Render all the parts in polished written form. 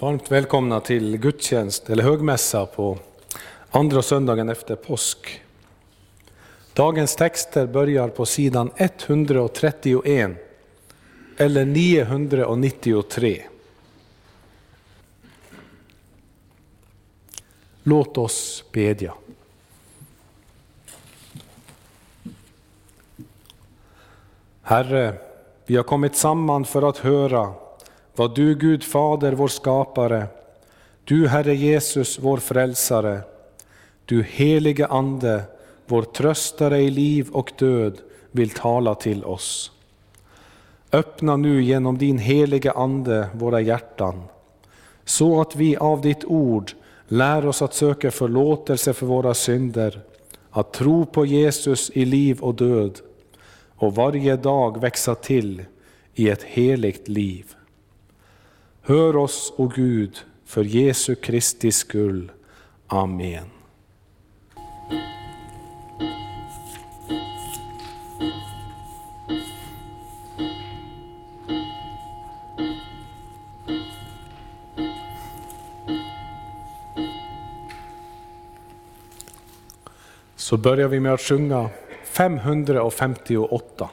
Varmt välkomna till gudstjänst eller högmässa på andra söndagen efter påsk. Dagens texter börjar på sidan 131 eller 993. Låt oss bedja. Herre, vi har kommit samman för att höra vad du, Gud Fader, vår skapare, du, Herre Jesus, vår frälsare, du, helige Ande, vår tröstare i liv och död, vill tala till oss. Öppna nu genom din helige Ande våra hjärtan, så att vi av ditt ord lär oss att söka förlåtelse för våra synder, att tro på Jesus i liv och död, och varje dag växa till i ett heligt liv. Hör oss, o Gud, för Jesu Kristi skull. Amen. Så börjar vi med att sjunga 558.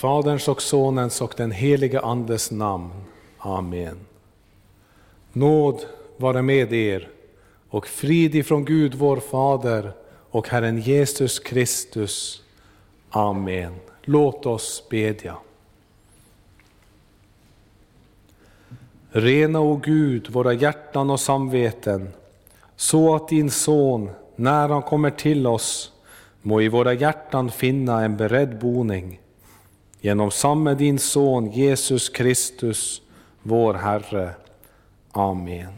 Faderns och Sonens och den helige Andes namn. Amen. Nåd vare med er och frid ifrån Gud vår Fader och Herren Jesus Kristus. Amen. Låt oss bedja. Rena, o Gud, våra hjärtan och samveten, så att din son, när han kommer till oss, må i våra hjärtan finna en beredd boning. Genom samme din son, Jesus Kristus, vår Herre. Amen.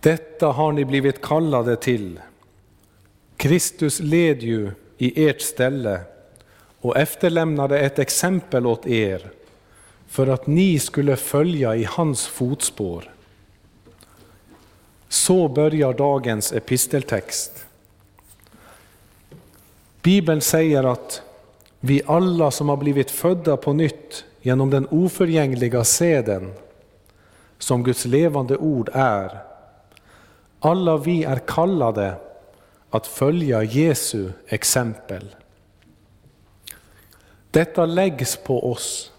Detta har ni blivit kallade till. Kristus led ju i ert ställe och efterlämnade ett exempel åt er för att ni skulle följa i hans fotspår. Så börjar dagens episteltext. Bibeln säger att vi alla som har blivit födda på nytt genom den oförgängliga seden, som Guds levande ord är, alla vi är kallade att följa Jesu exempel. Detta läggs på oss.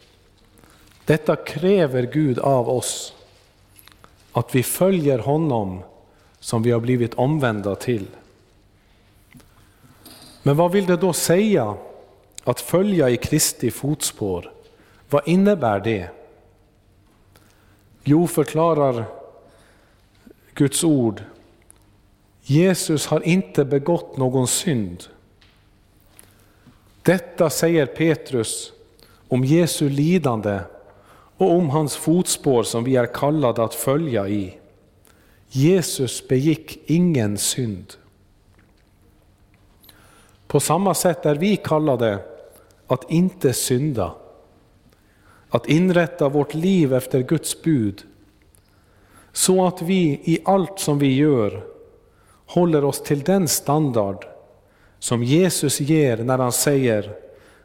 Detta kräver Gud av oss. Att vi följer honom som vi har blivit omvända till. Men vad vill det då säga att följa i Kristi fotspår? Vad innebär det? Jo, förklarar Guds ord. Jesus har inte begått någon synd. Detta säger Petrus om Jesu lidande och om hans fotspår som vi är kallade att följa i. Jesus begick ingen synd. På samma sätt är vi kallade att inte synda, att inrätta vårt liv efter Guds bud, så att vi i allt som vi gör håller oss till den standard som Jesus ger när han säger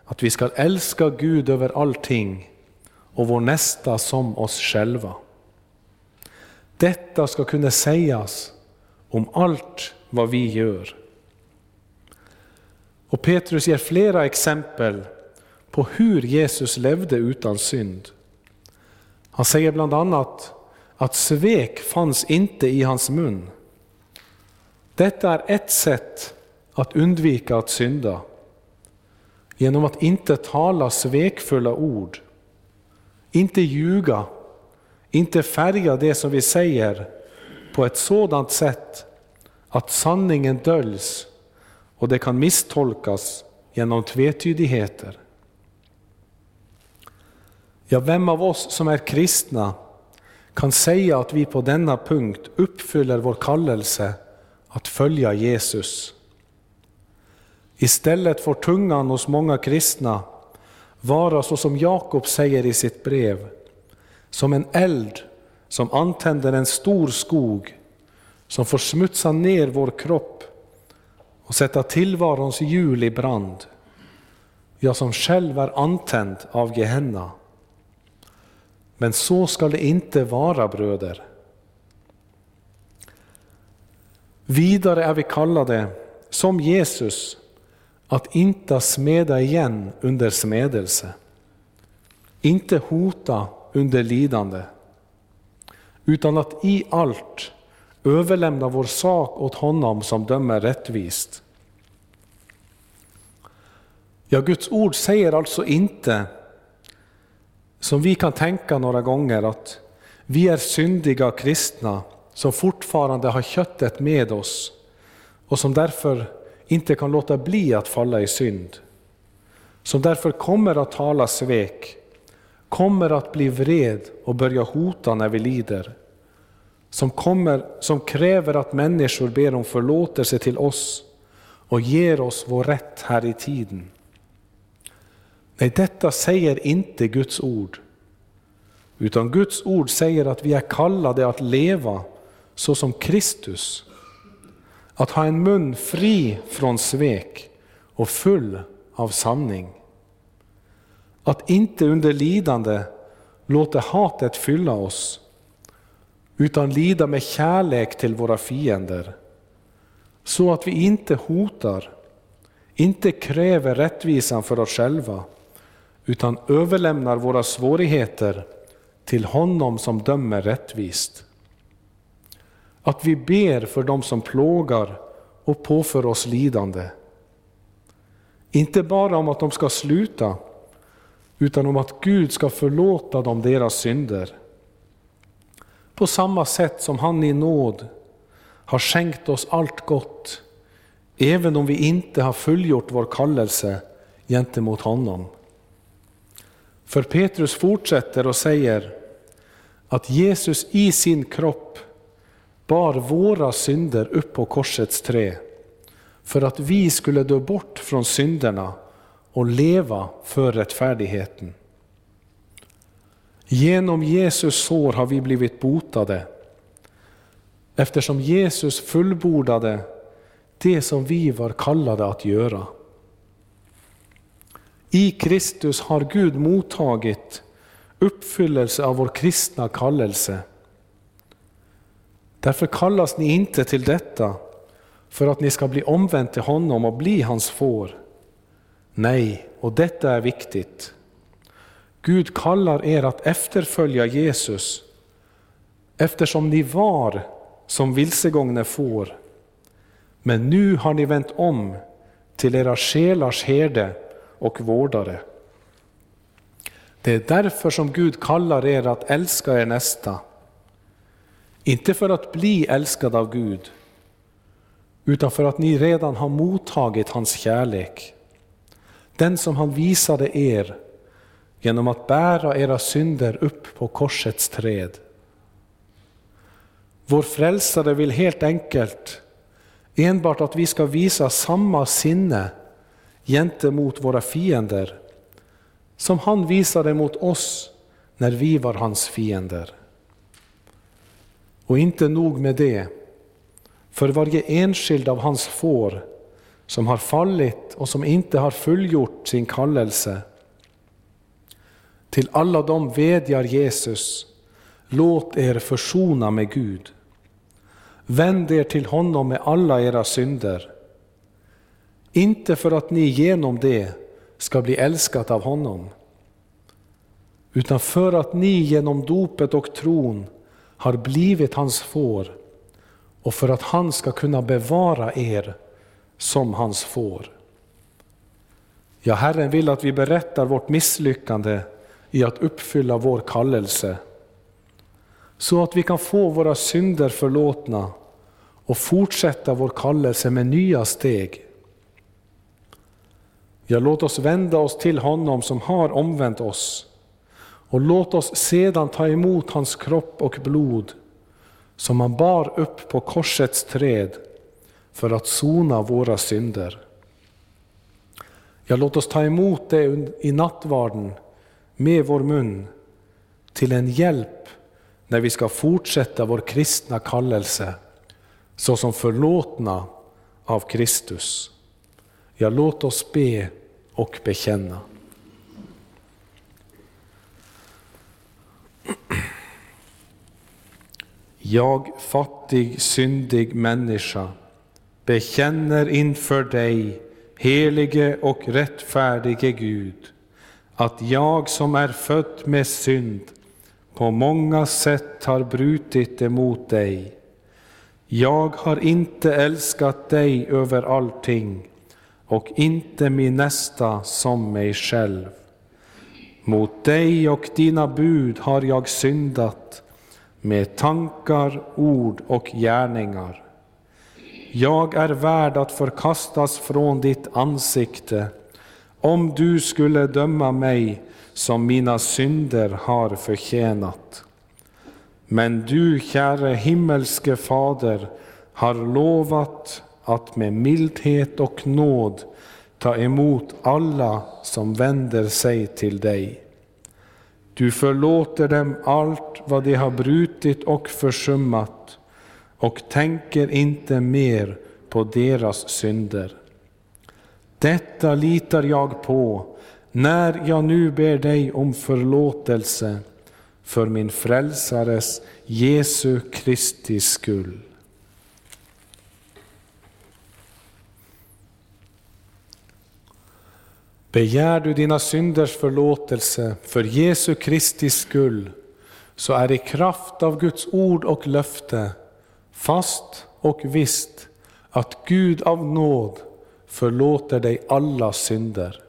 att vi ska älska Gud över allting och vår nästa som oss själva. Detta ska kunna sägas om allt vad vi gör. Och Petrus ger flera exempel på hur Jesus levde utan synd. Han säger bland annat att svek fanns inte i hans mun. Detta är ett sätt att undvika att synda. Genom att inte tala svekfulla ord. Inte ljuga. Inte färga det som vi säger på ett sådant sätt att sanningen döljs och det kan misstolkas genom tvetydigheter. Ja, vem av oss som är kristna kan säga att vi på denna punkt uppfyller vår kallelse att följa Jesus? Istället får tungan hos många kristna vara så som Jakob säger i sitt brev, som en eld som antänder en stor skog, som får smutsa ner vår kropp och sätta tillvarons hjul i brand, jag som själv är antänd av Gehenna. Men så ska det inte vara, bröder. Vidare är vi kallade, som Jesus, att inte smeda igen under smedelse. Inte hota under lidande. Utan att i allt överlämna vår sak åt honom som dömer rättvist. Ja, Guds ord säger alltså inte, som vi kan tänka några gånger, att vi är syndiga kristna som fortfarande har köttet med oss och som därför inte kan låta bli att falla i synd. Som därför kommer att tala svek, kommer att bli vred och börja hota när vi lider. Som kräver att människor ber om förlåtelse till oss och ger oss vår rätt här i tiden. Nej, detta säger inte Guds ord. Utan Guds ord säger att vi är kallade att leva så som Kristus. Att ha en mun fri från svek och full av sanning. Att inte under lidande låta hatet fylla oss. Utan lida med kärlek till våra fiender. Så att vi inte hotar, inte kräver rättvisan för oss själva. Utan överlämnar våra svårigheter till honom som dömer rättvist. Att vi ber för dem som plågar och påför oss lidande. Inte bara om att de ska sluta, utan om att Gud ska förlåta dem deras synder. På samma sätt som han i nåd har skänkt oss allt gott, även om vi inte har fullgjort vår kallelse gentemot honom. För Petrus fortsätter och säger att Jesus i sin kropp bar våra synder upp på korsets trä, för att vi skulle dö bort från synderna och leva för rättfärdigheten. Genom Jesus sår har vi blivit botade, eftersom Jesus fullbordade det som vi var kallade att göra. I Kristus har Gud mottagit uppfyllelse av vår kristna kallelse. Därför kallas ni inte till detta för att ni ska bli omvänt till honom och bli hans får. Nej, och detta är viktigt. Gud kallar er att efterfölja Jesus, eftersom ni var som vilsegångna får. Men nu har ni vänt om till era själars herde och vårdare. Det är därför som Gud kallar er att älska er nästa. Inte för att bli älskad av Gud, utan för att ni redan har mottagit hans kärlek. Den som han visade er genom att bära era synder upp på korsets träd. Vår frälsare vill helt enkelt enbart att vi ska visa samma sinne gentemot våra fiender som han visade mot oss när vi var hans fiender. Och inte nog med det, för varje enskild av hans får som har fallit och som inte har fullgjort sin kallelse, till alla dem vädjar Jesus: låt er försona med Gud. Vänd er till honom med alla era synder. Inte för att ni genom det ska bli älskat av honom, utan för att ni genom dopet och tron har blivit hans får och för att han ska kunna bevara er som hans får. Ja, Herren vill att vi berättar vårt misslyckande i att uppfylla vår kallelse, så att vi kan få våra synder förlåtna och fortsätta vår kallelse med nya steg. Ja, låt oss vända oss till honom som har omvänt oss, och låt oss sedan ta emot hans kropp och blod som han bar upp på korsets träd för att sona våra synder. Ja, låt oss ta emot det i nattvarden med vår mun till en hjälp när vi ska fortsätta vår kristna kallelse såsom förlåtna av Kristus. Ja, låt oss be och bekänna. Jag, fattig, syndig människa, bekänner inför dig, helige och rättfärdige Gud, att jag som är född med synd på många sätt har brutit emot dig. Jag har inte älskat dig över allting och inte min nästa som mig själv. Mot dig och dina bud har jag syndat med tankar, ord och gärningar. Jag är värd att förkastas från ditt ansikte om du skulle döma mig som mina synder har förtjänat. Men du, käre himmelske Fader, har lovat att med mildhet och nåd ta emot alla som vänder sig till dig. Du förlåter dem allt vad de har brutit och försummat och tänker inte mer på deras synder. Detta litar jag på när jag nu ber dig om förlåtelse för min frälsares Jesu Kristi skull. Begär du dina synders förlåtelse för Jesu Kristi skull, så är i kraft av Guds ord och löfte fast och visst att Gud av nåd förlåter dig alla synder.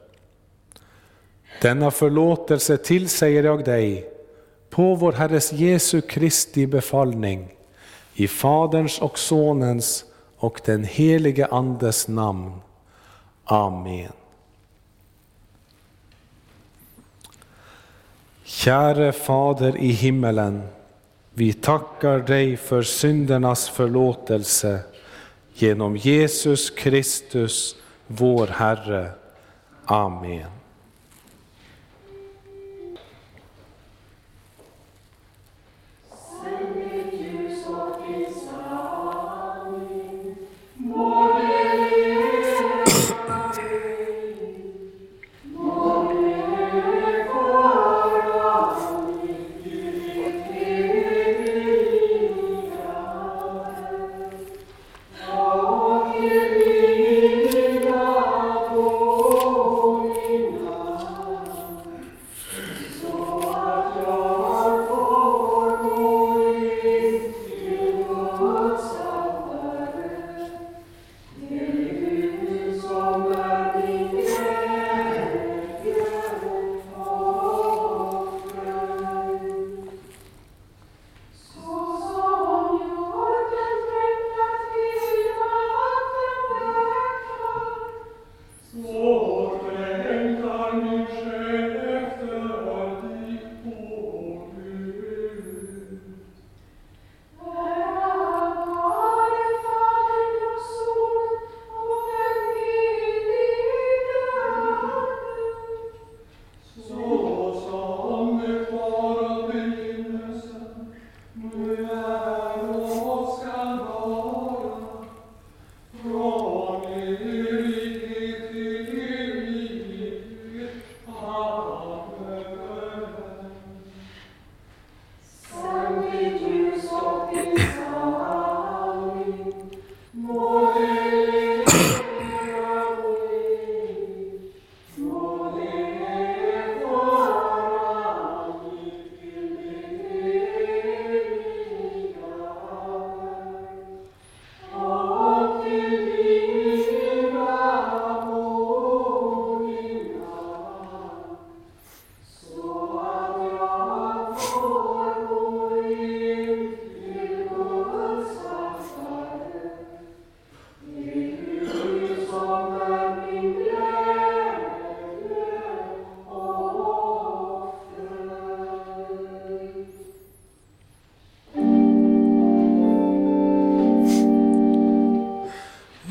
Denna förlåtelse tillsäger jag dig på vår Herres Jesu Kristi befallning, i Faderns och Sonens och den helige Andes namn. Amen. Käre Fader i himmelen, vi tackar dig för syndernas förlåtelse genom Jesus Kristus, vår Herre. Amen.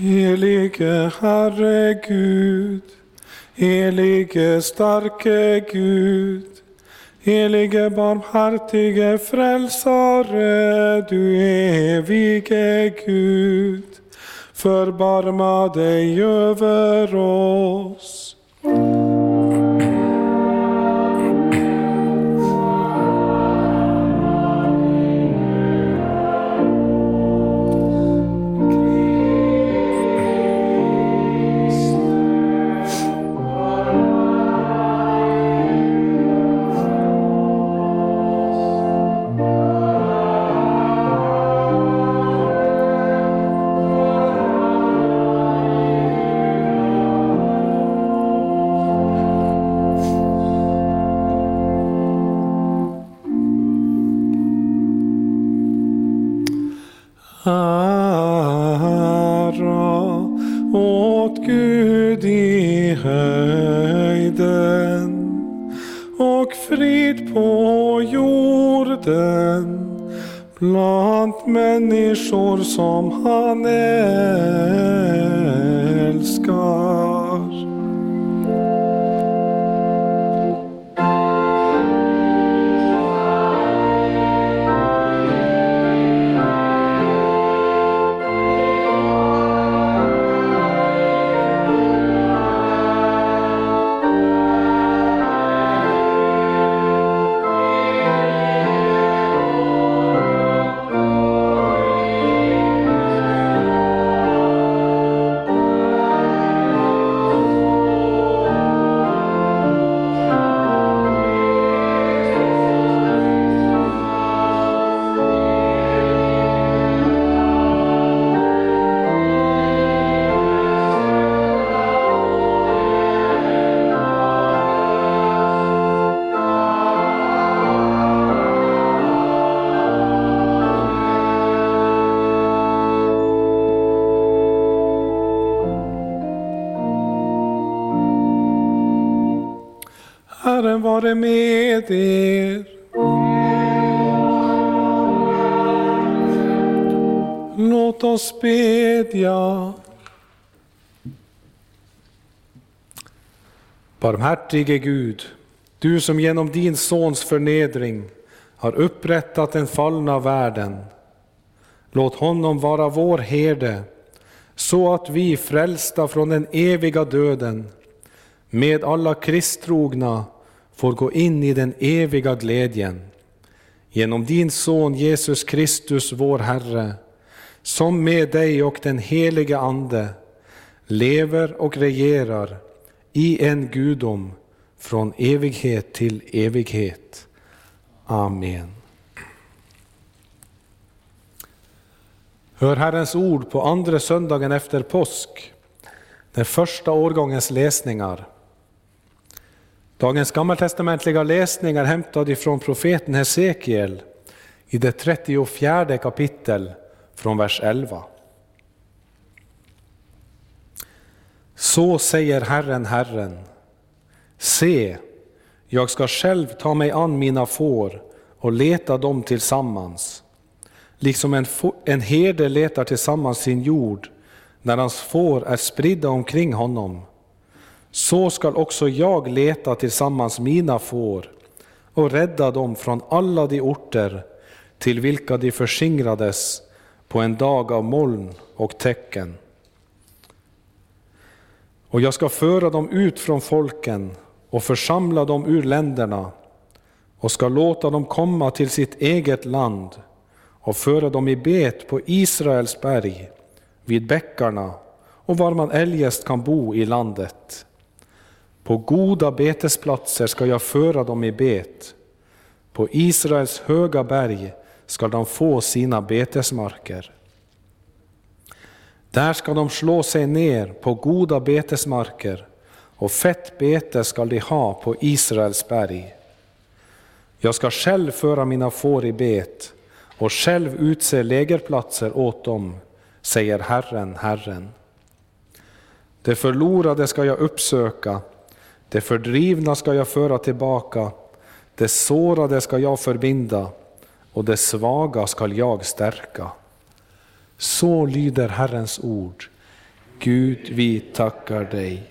Helige Herre Gud, helige starke Gud, helige barmhärtige frälsare, du evige Gud, förbarma dig över oss. Som han älskar. Herren vare med er. Låt oss bedja. Barmhärtige Gud, du som genom din sons förnedring har upprättat den fallna världen. Låt honom vara vår herde, så att vi frälsta från den eviga döden med alla kristtrogna får gå in i den eviga glädjen. Genom din son Jesus Kristus vår Herre, som med dig och den helige ande lever och regerar i en gudom från evighet till evighet. Amen. Hör Herrens ord på andra söndagen efter påsk, den första årgångens läsningar. Dagens gammaltestamentliga läsningar hämtade från profeten Hesekiel i det 34 kapitel från vers 11. Så säger Herren, se, jag ska själv ta mig an mina får och leta dem tillsammans. Liksom en herde letar tillsammans sin jord när hans får är spridda omkring honom. Så skall också jag leta tillsammans mina får och rädda dem från alla de orter till vilka de förskingrades på en dag av moln och tecken. Och jag ska föra dem ut från folken och församla dem ur länderna och ska låta dem komma till sitt eget land och föra dem i bet på Israels berg, vid bäckarna och var man eljest kan bo i landet. På goda betesplatser ska jag föra dem i bet. På Israels höga berg ska de få sina betesmarker. Där ska de slå sig ner på goda betesmarker och fett bete ska de ha på Israels berg. Jag ska själv föra mina får i bet och själv utse lägerplatser åt dem, säger Herren. Det förlorade ska jag uppsöka, det fördrivna ska jag föra tillbaka, det sårade ska jag förbinda och det svaga ska jag stärka. Så lyder Herrens ord. Gud, vi tackar dig.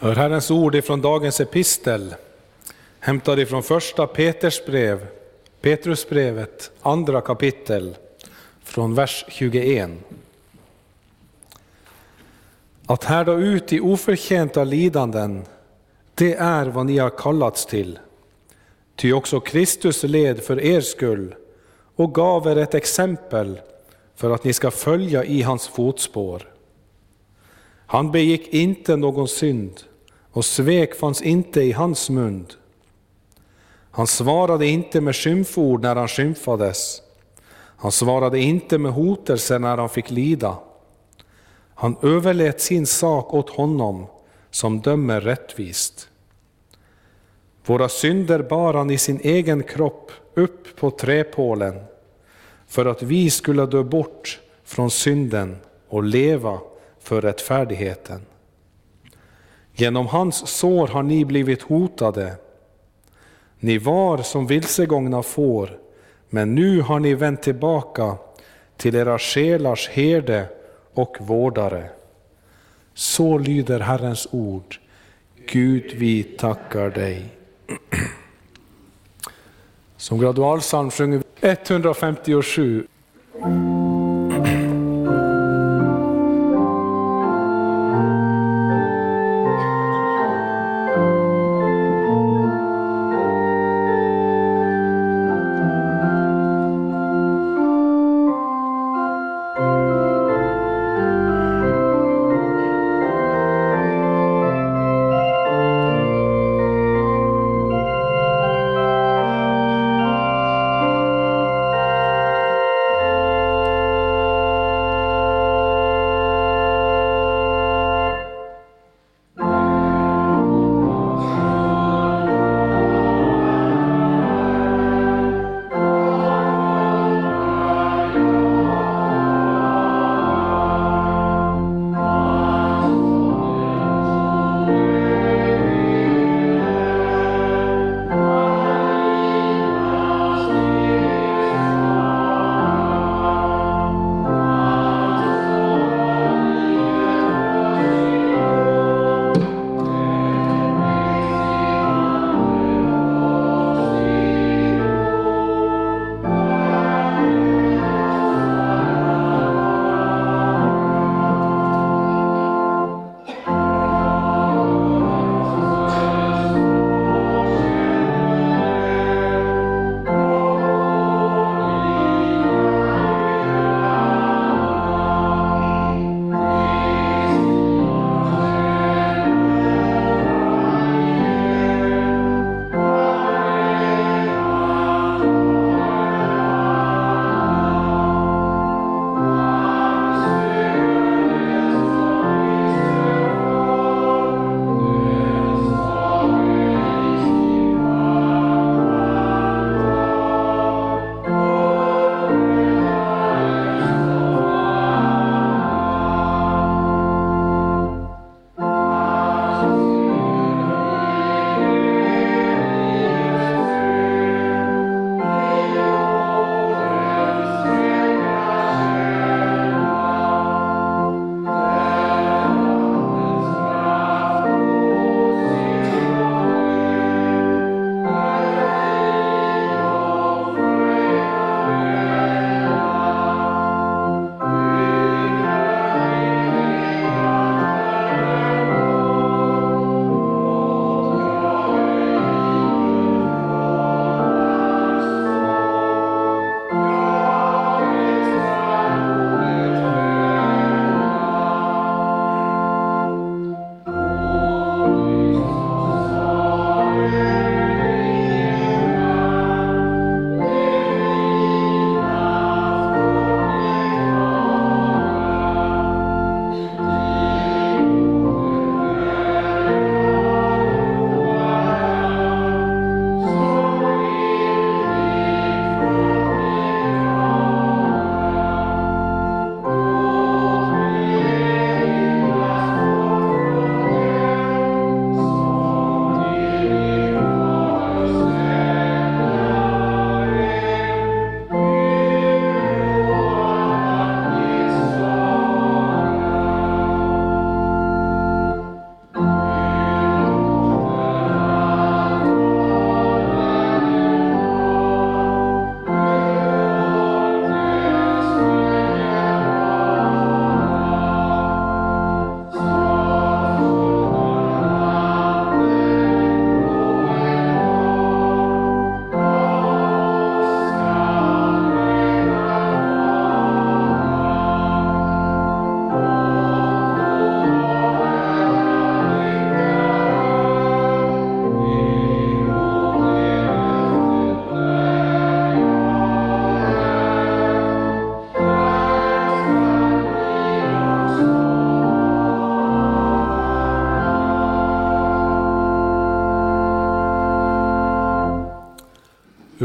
Hör Herrens ord ifrån dagens epistel, hämtad ifrån första Petrusbrevet, andra kapitel, från vers 21. Att härda ut i oförtjänta lidanden, det är vad ni har kallats till. Ty också Kristus led för er skull och gav er ett exempel för att ni ska följa i hans fotspår. Han begick inte någon synd och svek fanns inte i hans mun. Han svarade inte med skymford när han skymfades. Han svarade inte med hotelser när han fick lida. Han överlät sin sak åt honom som dömer rättvist. Våra synder bar han i sin egen kropp upp på träpålen för att vi skulle dö bort från synden och leva för rättfärdigheten. Genom hans sår har ni blivit hotade. Ni var som vilsegångna får, men nu har ni vänt tillbaka till era själars herde och vårdare. Så lyder Herrens ord. Gud, vi tackar dig. Som gradualsalm sjunger vi 157.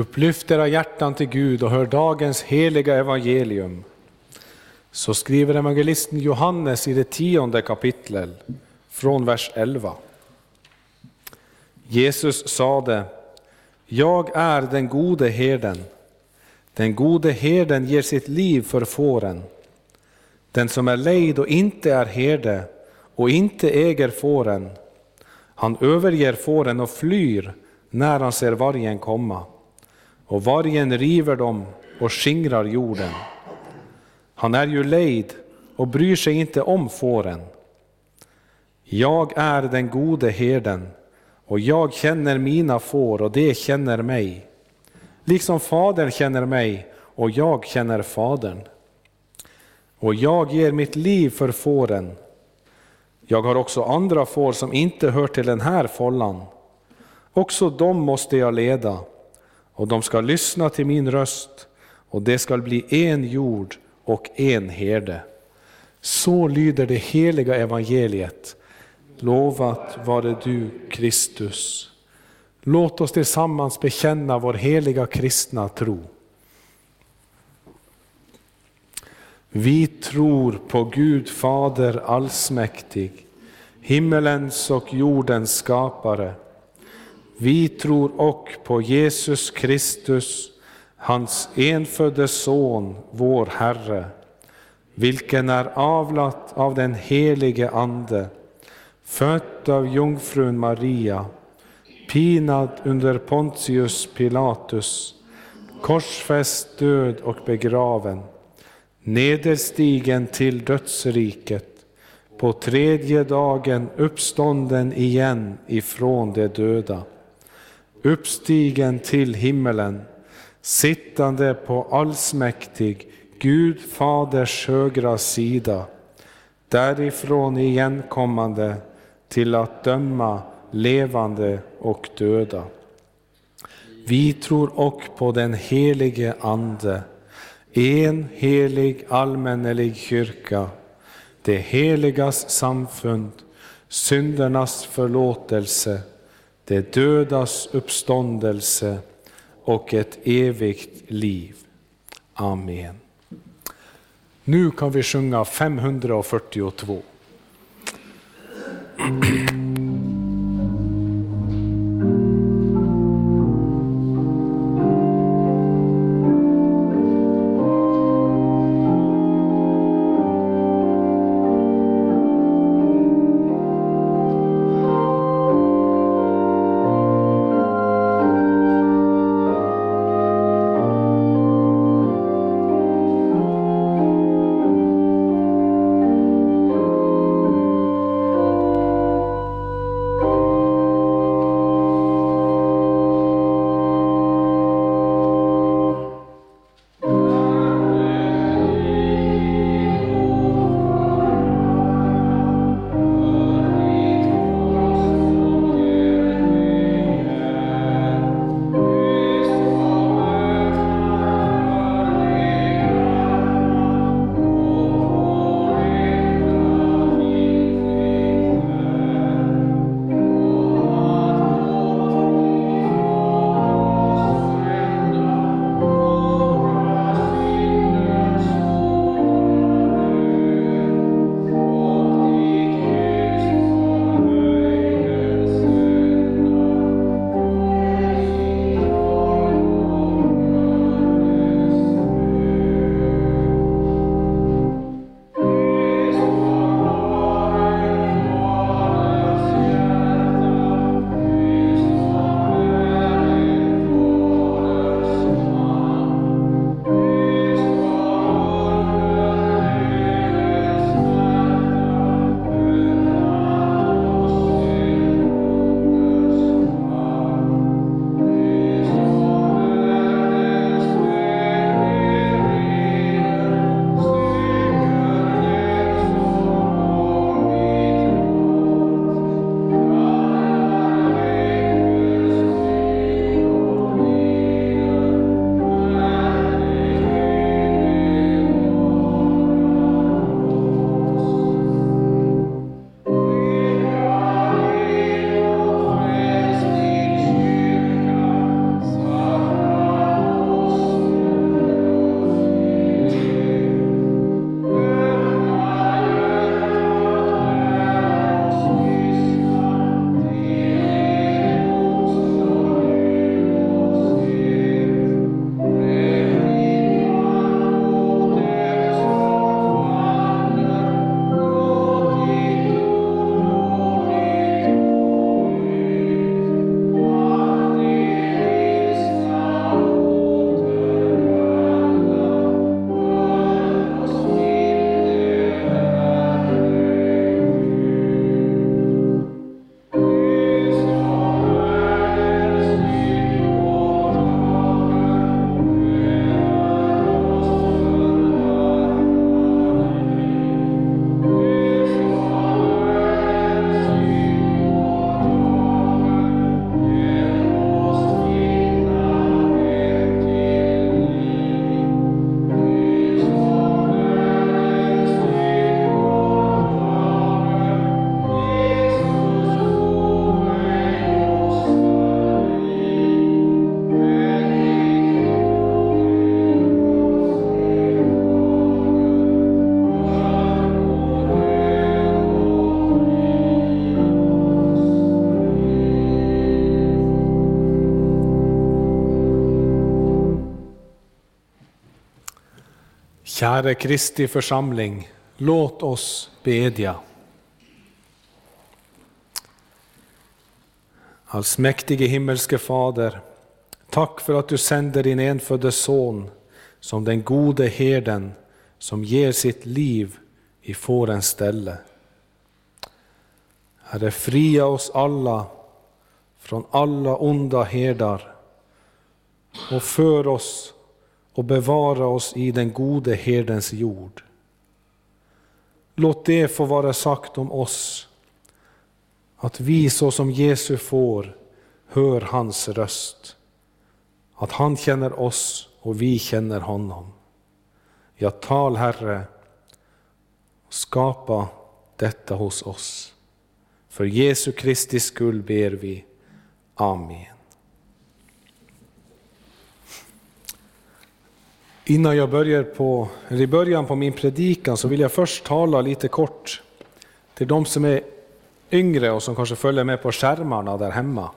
Upplyft era hjärtan till Gud och hör dagens heliga evangelium. Så skriver evangelisten Johannes i det 10:e kapitlet från vers 11. Jesus sade: Jag är den gode herden. Den gode herden ger sitt liv för fåren. Den som är lejd och inte är herde och inte äger fåren, han överger fåren och flyr när han ser vargen komma. Och vargen river dem och skingrar jorden. Han är ju lejd och bryr sig inte om fåren. Jag är den gode herden, och jag känner mina får och de känner mig. Liksom fadern känner mig och jag känner fadern. Och jag ger mitt liv för fåren. Jag har också andra får som inte hör till den här fållan. Också dem måste jag leda, och de ska lyssna till min röst, och det ska bli en jord och en herde. Så lyder det heliga evangeliet. Lovat vare du, Kristus. Låt oss tillsammans bekänna vår heliga kristna tro. Vi tror på Gud Fader allsmäktig, himmelens och jordens skapare. Vi tror och på Jesus Kristus, hans enfödde son, vår Herre, vilken är avlat av den helige ande, född av jungfrun Maria, pinad under Pontius Pilatus, korsfäst, död och begraven, nederstigen till dödsriket, på tredje dagen uppstånden igen ifrån de döda, uppstigen till himmelen, sittande på allsmäktig Gud Faders högra sida, därifrån igenkommande till att döma levande och döda. Vi tror och på den helige ande, en helig allmännelig kyrka, det heligas samfund, syndernas förlåtelse, det dödas uppståndelse och ett evigt liv. Amen. Nu kan vi sjunga 542. Kära Kristi församling, låt oss bedja. Allsmäktige himmelske Fader, tack för att du sänder din enfödde son som den gode herden som ger sitt liv i fårens ställe. Herre, fria oss alla från alla onda herdar och för oss och bevara oss i den gode herdens jord. Låt det få vara sagt om oss, att vi så som Jesu får hör hans röst, att han känner oss och vi känner honom. Ja, tal Herre, skapa detta hos oss. För Jesu Kristi skull ber vi. Amen. Innan jag börjar på min predikan så vill jag först tala lite kort till de som är yngre och som kanske följer med på skärmarna där hemma.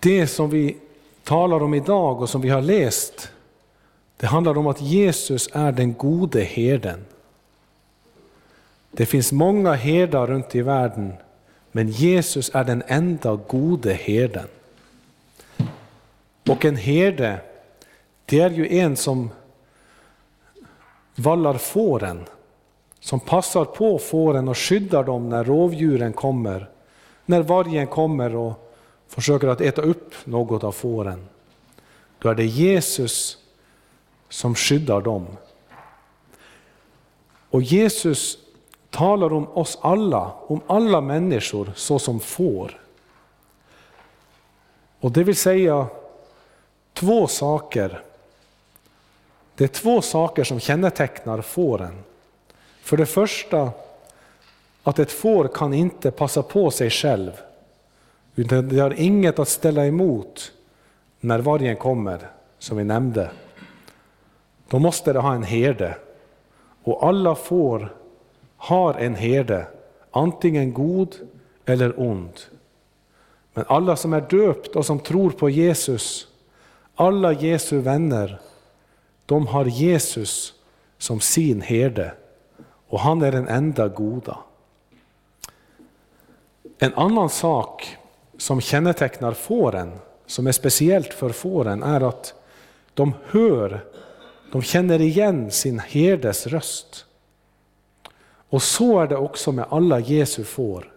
Det som vi talar om idag och som vi har läst, det handlar om att Jesus är den gode herden. Det finns många herdar runt i världen, men Jesus är den enda gode herden. Och en herde, det är ju en som vallar fåren, som passar på fåren och skyddar dem när rovdjuren kommer, när vargen kommer och försöker att äta upp något av fåren. Då är det Jesus som skyddar dem. Och Jesus talar om oss alla, om alla människor så som får. Och det vill säga två saker. Det är två saker som kännetecknar fåren. För det första, att ett får kan inte passa på sig själv. Utan det har inget att ställa emot när vargen kommer, som vi nämnde. Då måste det ha en herde. Och alla får har en herde, antingen god eller ond. Men alla som är döpt och som tror på Jesus, alla Jesu vänner, de har Jesus som sin herde. Och han är den enda goda. En annan sak som kännetecknar fåren, som är speciellt för fåren, är att de känner igen sin herdes röst. Och så är det också med alla Jesu får.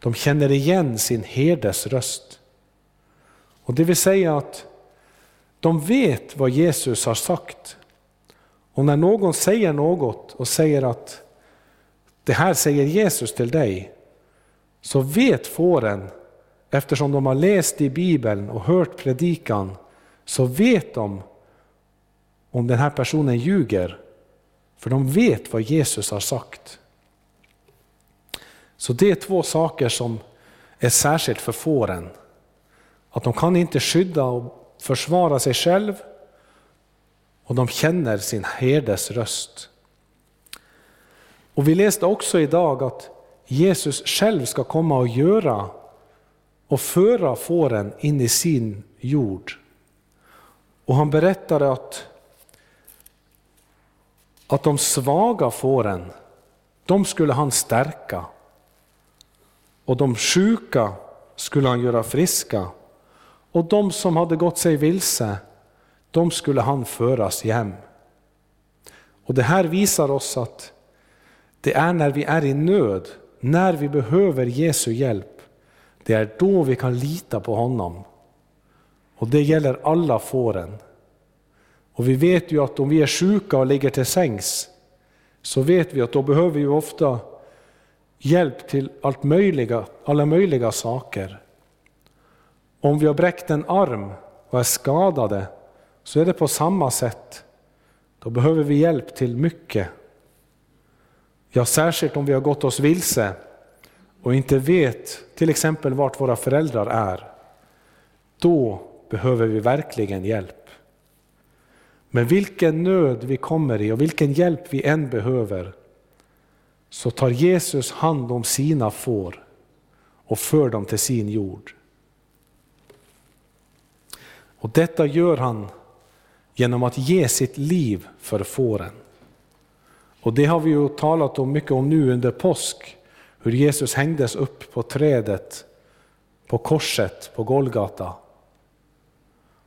De känner igen sin herdes röst. Och det vill säga att de vet vad Jesus har sagt. Och när någon säger något och säger att det här säger Jesus till dig, så vet fåren, eftersom de har läst i Bibeln och hört predikan, så vet de om den här personen ljuger. För de vet vad Jesus har sagt. Så det är två saker som är särskilt för fåren. Att de kan inte skydda och försvara sig själv. Och de känner sin herdes röst. Och vi läste också idag att Jesus själv ska komma och göra och föra fåren in i sin jord. Och han berättade att de svaga fåren, de skulle han stärka. Och de sjuka skulle han göra friska. Och de som hade gått sig vilse, de skulle han föras hem. Och det här visar oss att det är när vi är i nöd, när vi behöver Jesu hjälp, det är då vi kan lita på honom. Och det gäller alla fåren. Och vi vet ju att om vi är sjuka och ligger till sängs, så vet vi att då behöver vi ju ofta hjälp till alla möjliga saker. Om vi har bräckt en arm och är skadade, så är det på samma sätt. Då behöver vi hjälp till mycket. Ja, särskilt om vi har gått oss vilse och inte vet till exempel vart våra föräldrar är. Då behöver vi verkligen hjälp. Men vilken nöd vi kommer i och vilken hjälp vi än behöver, så tar Jesus hand om sina får och för dem till sin jord. Och detta gör han genom att ge sitt liv för fåren. Och det har vi ju talat om mycket om nu under påsk, hur Jesus hängdes upp på trädet, på korset, på Golgata.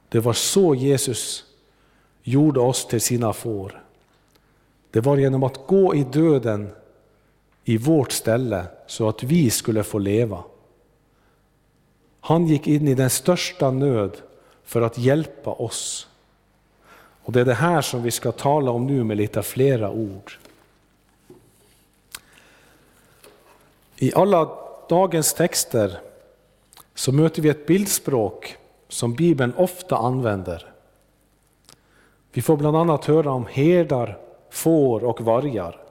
Det var så Jesus gjorde oss till sina får. Det var genom att gå i döden i vårt ställe så att vi skulle få leva. Han gick in i den största nöd för att hjälpa oss. Och det är det här som vi ska tala om nu med lite flera ord. I alla dagens texter så möter vi ett bildspråk som Bibeln ofta använder. Vi får bland annat höra om herdar, får och vargar.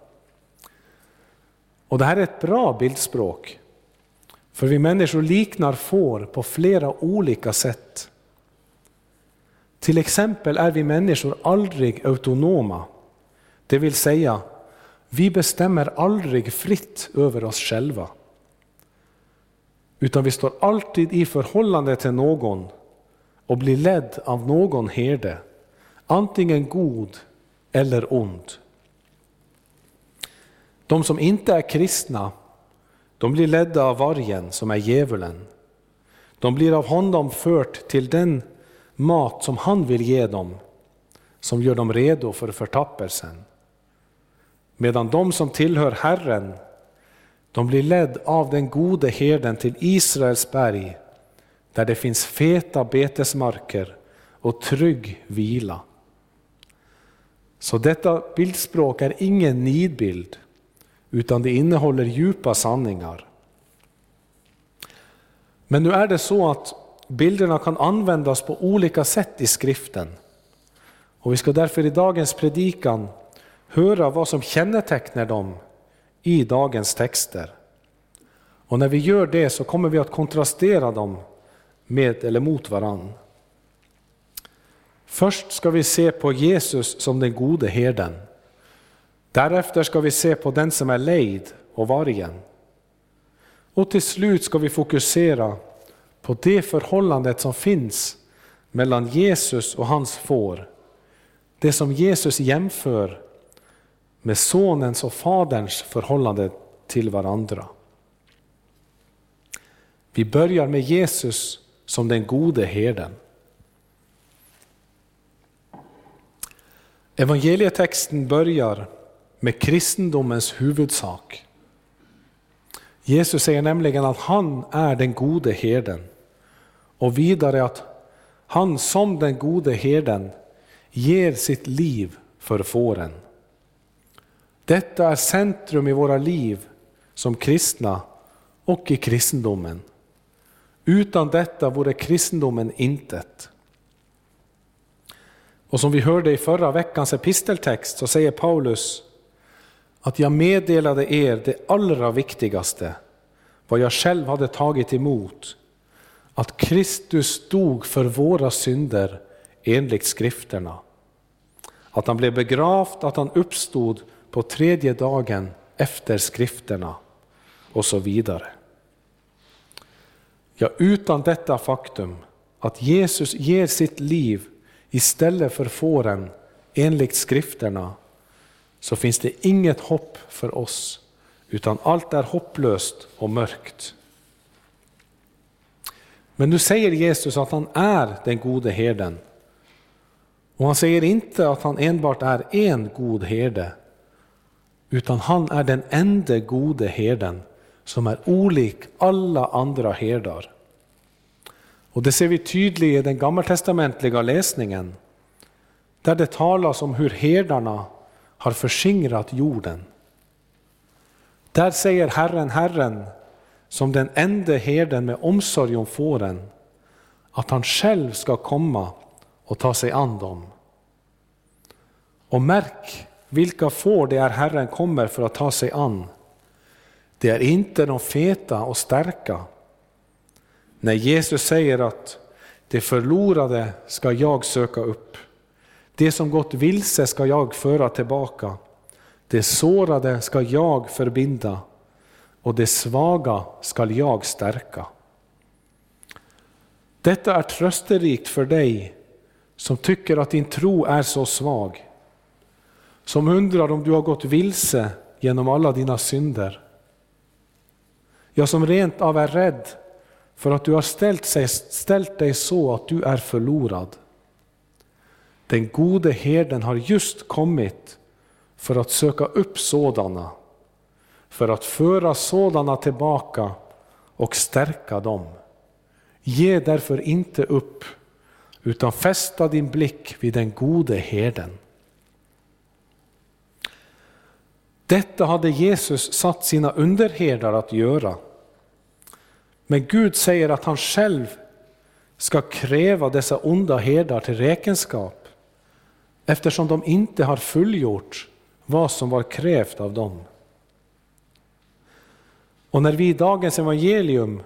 Och det här är ett bra bildspråk. För vi människor liknar får på flera olika sätt. Till exempel är vi människor aldrig autonoma. Det vill säga, vi bestämmer aldrig fritt över oss själva. Utan vi står alltid i förhållande till någon och blir ledd av någon herde. Antingen god eller ond. De som inte är kristna, de blir ledda av vargen som är djävulen. De blir av honom fört till den mat som han vill ge dem, som gör dem redo för förtappelsen. Medan de som tillhör Herren, de blir ledd av den gode herden till Israels berg, där det finns feta betesmarker och trygg vila. Så detta bildspråk är ingen nidbild, utan det innehåller djupa sanningar. Men nu är det så att bilderna kan användas på olika sätt i skriften. Och vi ska därför i dagens predikan höra vad som kännetecknar dem i dagens texter. Och när vi gör det så kommer vi att kontrastera dem med eller mot varann. Först ska vi se på Jesus som den gode herden. Därefter ska vi se på den som är lejd och vargen. Och till slut ska vi fokusera på det förhållandet som finns mellan Jesus och hans får. Det som Jesus jämför med sonens och faderns förhållande till varandra. Vi börjar med Jesus som den gode herden. Evangelietexten börjar med kristendomens huvudsak. Jesus säger nämligen att han är den gode herden. Och vidare att han som den gode herden ger sitt liv för fåren. Detta är centrum i våra liv som kristna och i kristendomen. Utan detta vore kristendomen intet. Och som vi hörde i förra veckans episteltext så säger Paulus att jag meddelade er det allra viktigaste, vad jag själv hade tagit emot, att Kristus dog för våra synder enligt skrifterna. Att han blev begravd, att han uppstod på tredje dagen efter skrifterna och så vidare. Ja, utan detta faktum att Jesus ger sitt liv istället för fåren enligt skrifterna, så finns det inget hopp för oss, utan allt är hopplöst och mörkt. Men nu säger Jesus att han är den gode herden. Och han säger inte att han enbart är en god herde, utan han är den enda gode herden som är olik alla andra herdar. Och det ser vi tydligt i den gammaltestamentliga läsningen, där det talas om hur herdarna har förskingrat jorden. Där säger Herren, Herren, som den enda herden med omsorg om fåren, att han själv ska komma och ta sig an dem. Och märk vilka får det är Herren kommer för att ta sig an. Det är inte de feta och starka. När Jesus säger att det förlorade ska jag söka upp. Det som gått vilse ska jag föra tillbaka. Det sårade ska jag förbinda. Och det svaga ska jag stärka. Detta är trösterikt för dig som tycker att din tro är så svag, som undrar om du har gått vilse genom alla dina synder. Jag som rent av är rädd för att du har ställt dig så att du är förlorad. Den gode herden har just kommit för att söka upp sådana, för att föra sådana tillbaka och stärka dem. Ge därför inte upp, utan fästa din blick vid den gode herden. Detta hade Jesus satt sina underherdar att göra. Men Gud säger att han själv ska kräva dessa onda herdar till räkenskap, eftersom de inte har fullgjort vad som var krävt av dem. Och när vi i dagens evangelium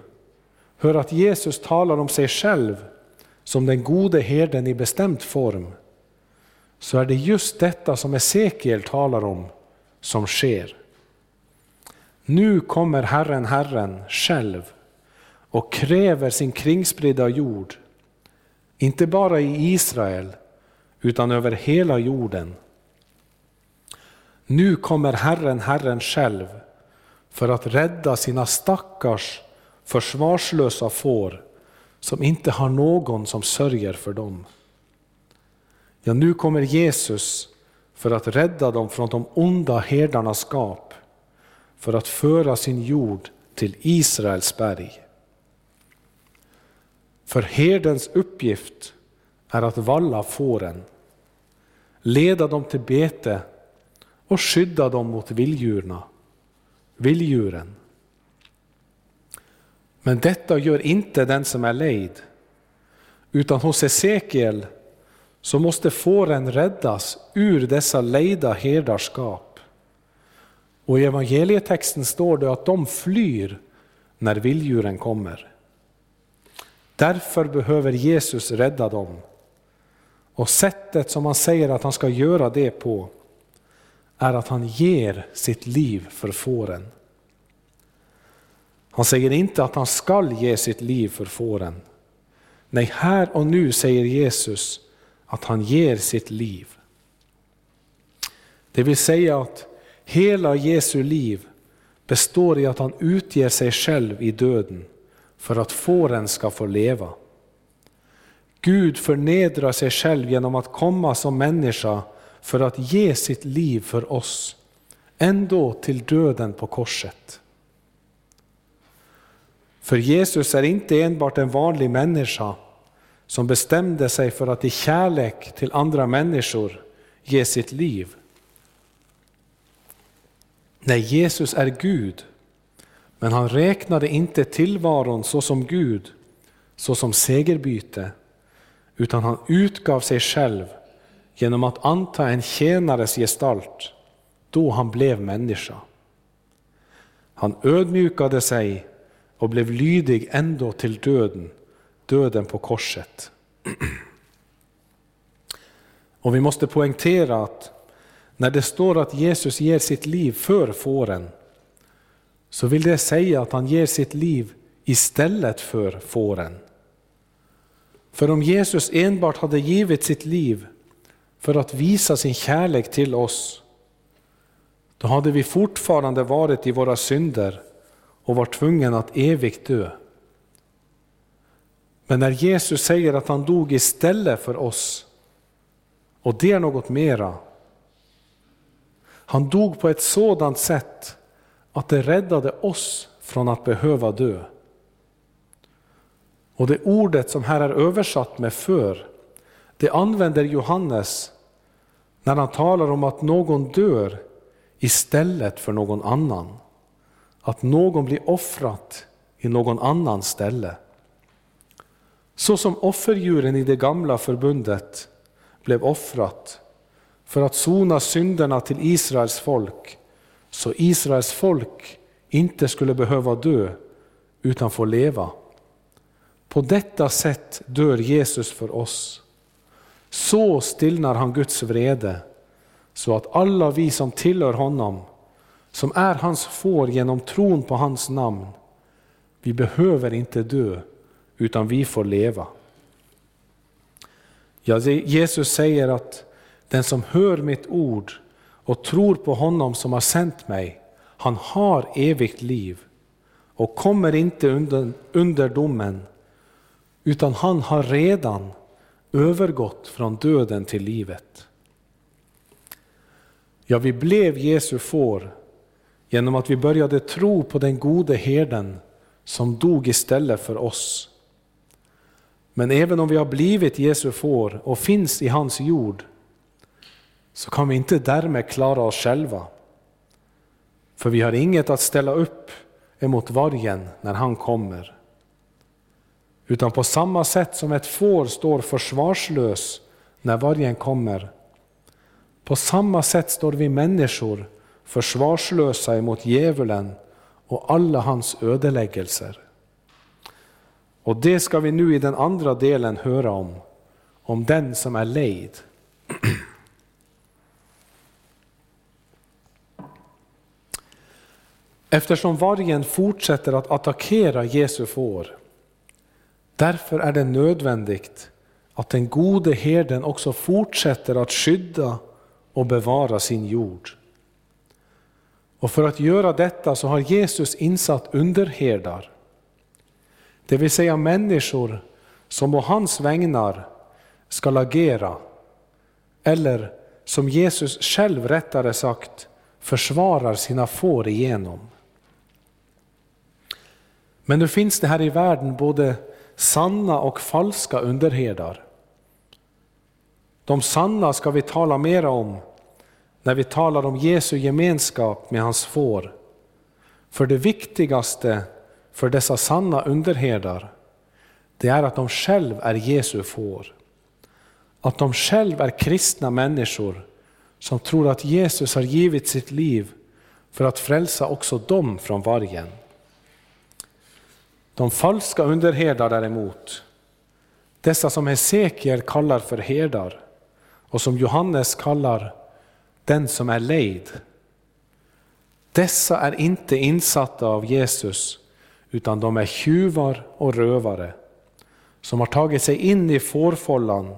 hör att Jesus talar om sig själv som den gode herden i bestämd form, så är det just detta som Hesekiel talar om som sker. Nu kommer Herren själv och kräver sin kringspridda jord, inte bara i Israel utan över hela jorden. Nu kommer Herren själv för att rädda sina stackars försvarslösa får som inte har någon som sörjer för dem. Ja, nu kommer Jesus för att rädda dem från de onda herdarnas gap, för att föra sin jord till Israels berg. För herdens uppgift är att valla fåren, leda dem till bete och skydda dem mot vilddjuren. Men detta gör inte den som är lejd, utan hos Hesekiel så måste fåren räddas ur dessa lejda herdarskap. Och i evangelietexten står det att de flyr när vilddjuren kommer. Därför behöver Jesus rädda dem. Och sättet som han säger att han ska göra det på är att han ger sitt liv för fåren. Han säger inte att han ska ge sitt liv för fåren. Nej, här och nu säger Jesus att han ger sitt liv. Det vill säga att hela Jesu liv består i att han utger sig själv i döden för att fåren ska få leva. Gud förnedrar sig själv genom att komma som människa för att ge sitt liv för oss, ändå till döden på korset. För Jesus är inte enbart en vanlig människa som bestämde sig för att i kärlek till andra människor ge sitt liv. Nej, Jesus är Gud, men han räknade inte tillvaron så som Gud, så som segerbyte, utan han utgav sig själv genom att anta en tjänares gestalt då han blev människa. Han ödmjukade sig och blev lydig ändå till döden på korset. Och vi måste poängtera att när det står att Jesus ger sitt liv för fåren, så vill det säga att han ger sitt liv istället för fåren. För om Jesus enbart hade givit sitt liv för att visa sin kärlek till oss, då hade vi fortfarande varit i våra synder och var tvungen att evigt dö. Men när Jesus säger att han dog istället för oss, och det är något mera. Han dog på ett sådant sätt att det räddade oss från att behöva dö. Och det ordet som här är översatt med för, det använder Johannes när han talar om att någon dör istället för någon annan. Att någon blir offrat i någon annans ställe. Så som offerdjuren i det gamla förbundet blev offrat för att sona synderna till Israels folk, så Israels folk inte skulle behöva dö utan få leva. På detta sätt dör Jesus för oss. Så stillnar han Guds vrede, så att alla vi som tillhör honom, som är hans får genom tron på hans namn, vi behöver inte dö utan vi får leva. Ja, Jesus säger att den som hör mitt ord och tror på honom som har sänt mig, han har evigt liv och kommer inte under domen, utan han har redan övergått från döden till livet. Ja, vi blev Jesu får genom att vi började tro på den gode herden som dog istället för oss. Men även om vi har blivit Jesu får och finns i hans jord, så kan vi inte därmed klara oss själva. För vi har inget att ställa upp emot vargen när han kommer. Utan på samma sätt som ett får står försvarslös när vargen kommer, på samma sätt står vi människor försvarslösa emot djävulen och alla hans ödeläggelser. Och det ska vi nu i den andra delen höra om den som är lejd. Eftersom vargen fortsätter att attackera Jesu får, därför är det nödvändigt att den gode herden också fortsätter att skydda och bevara sin jord. Och för att göra detta så har Jesus insatt underherdar, det vill säga människor som på hans vägnar ska agera, eller som Jesus själv rättare sagt försvarar sina får igenom. Men nu finns det här i världen både sanna och falska underherdar. De sanna ska vi tala mer om när vi talar om Jesu gemenskap med hans får. För det viktigaste för dessa sanna underherdar, det är att de själv är Jesu får. Att de själv är kristna människor som tror att Jesus har givit sitt liv för att frälsa också dem från vargen. De falska underherdar däremot, dessa som Hesekiel kallar för herdar och som Johannes kallar den som är lejd, dessa är inte insatta av Jesus, utan de är tjuvar och rövare som har tagit sig in i fårfållan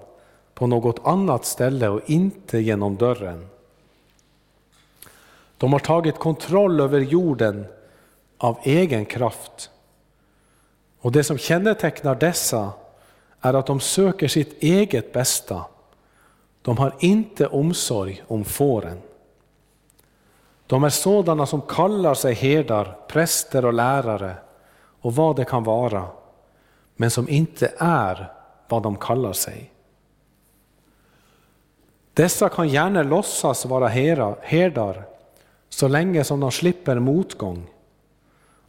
på något annat ställe och inte genom dörren. De har tagit kontroll över jorden av egen kraft. Och det som kännetecknar dessa är att de söker sitt eget bästa. De har inte omsorg om fåren. De är sådana som kallar sig herdar, präster och lärare och vad det kan vara, men som inte är vad de kallar sig. Dessa kan gärna låtsas vara herdar så länge som de slipper motgång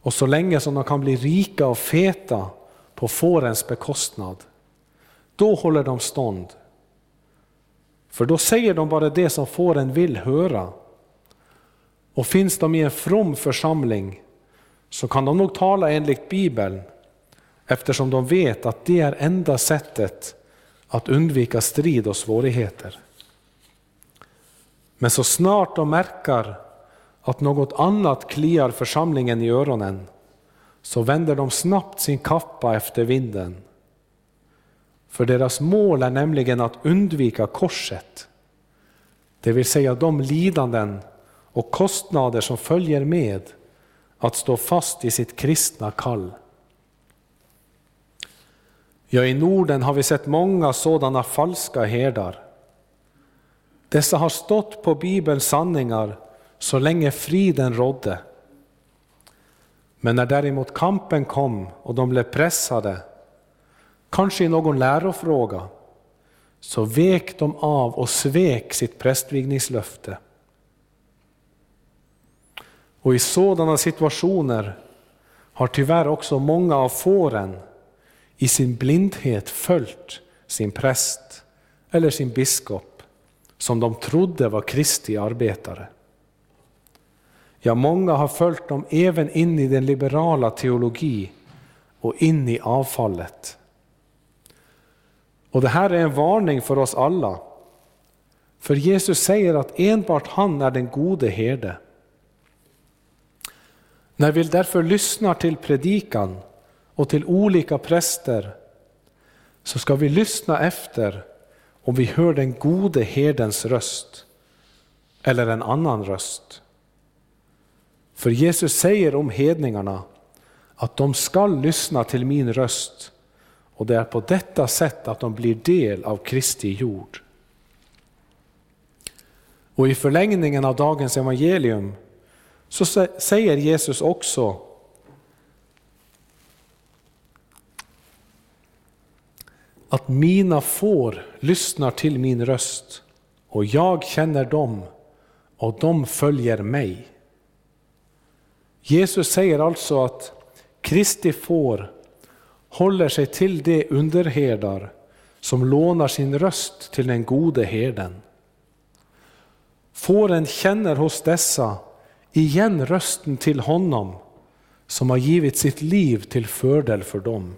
och så länge som de kan bli rika och feta på fårens bekostnad. Då håller de stånd. För då säger de bara det som fåren vill höra. Och finns de i en from församling så kan de nog tala enligt Bibeln, eftersom de vet att det är enda sättet att undvika strid och svårigheter. Men så snart de märker att något annat kliar församlingen i öronen, så vänder de snabbt sin kappa efter vinden. För deras mål är nämligen att undvika korset, det vill säga de lidanden och kostnader som följer med att stå fast i sitt kristna kall. Ja, i Norden har vi sett många sådana falska herdar. Dessa har stått på Bibelns sanningar så länge friden rådde. Men när däremot kampen kom och de blev pressade, kanske i någon lärofråga, så vek de av och svek sitt prästvigningslöfte. Och i sådana situationer har tyvärr också många av fåren i sin blindhet följt sin präst eller sin biskop som de trodde var Kristi arbetare. Ja, många har följt dem även in i den liberala teologi och in i avfallet. Och det här är en varning för oss alla. För Jesus säger att enbart han är den gode herde. När vi därför lyssnar till predikan och till olika präster, så ska vi lyssna efter om vi hör den gode herdens röst eller en annan röst. För Jesus säger om hedningarna att de ska lyssna till min röst, och det är på detta sätt att de blir del av Kristi jord. Och i förlängningen av dagens evangelium så säger Jesus också att mina får lyssnar till min röst, och jag känner dem och de följer mig. Jesus säger alltså att Kristi får håller sig till de underherdar som lånar sin röst till den gode herden. Fåren känner hos dessa igen rösten till honom som har givit sitt liv till fördel för dem.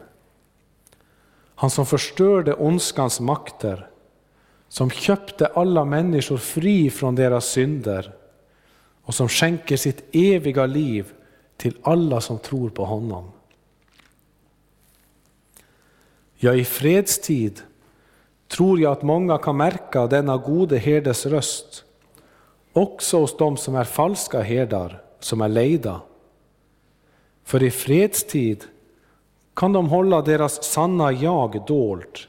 Han som förstörde ondskans makter, som köpte alla människor fri från deras synder och som skänker sitt eviga liv till alla som tror på honom. Ja, i fredstid tror jag att många kan märka denna gode herdes röst också hos de som är falska herdar, som är lejda. För i fredstid kan de hålla deras sanna jag dolt.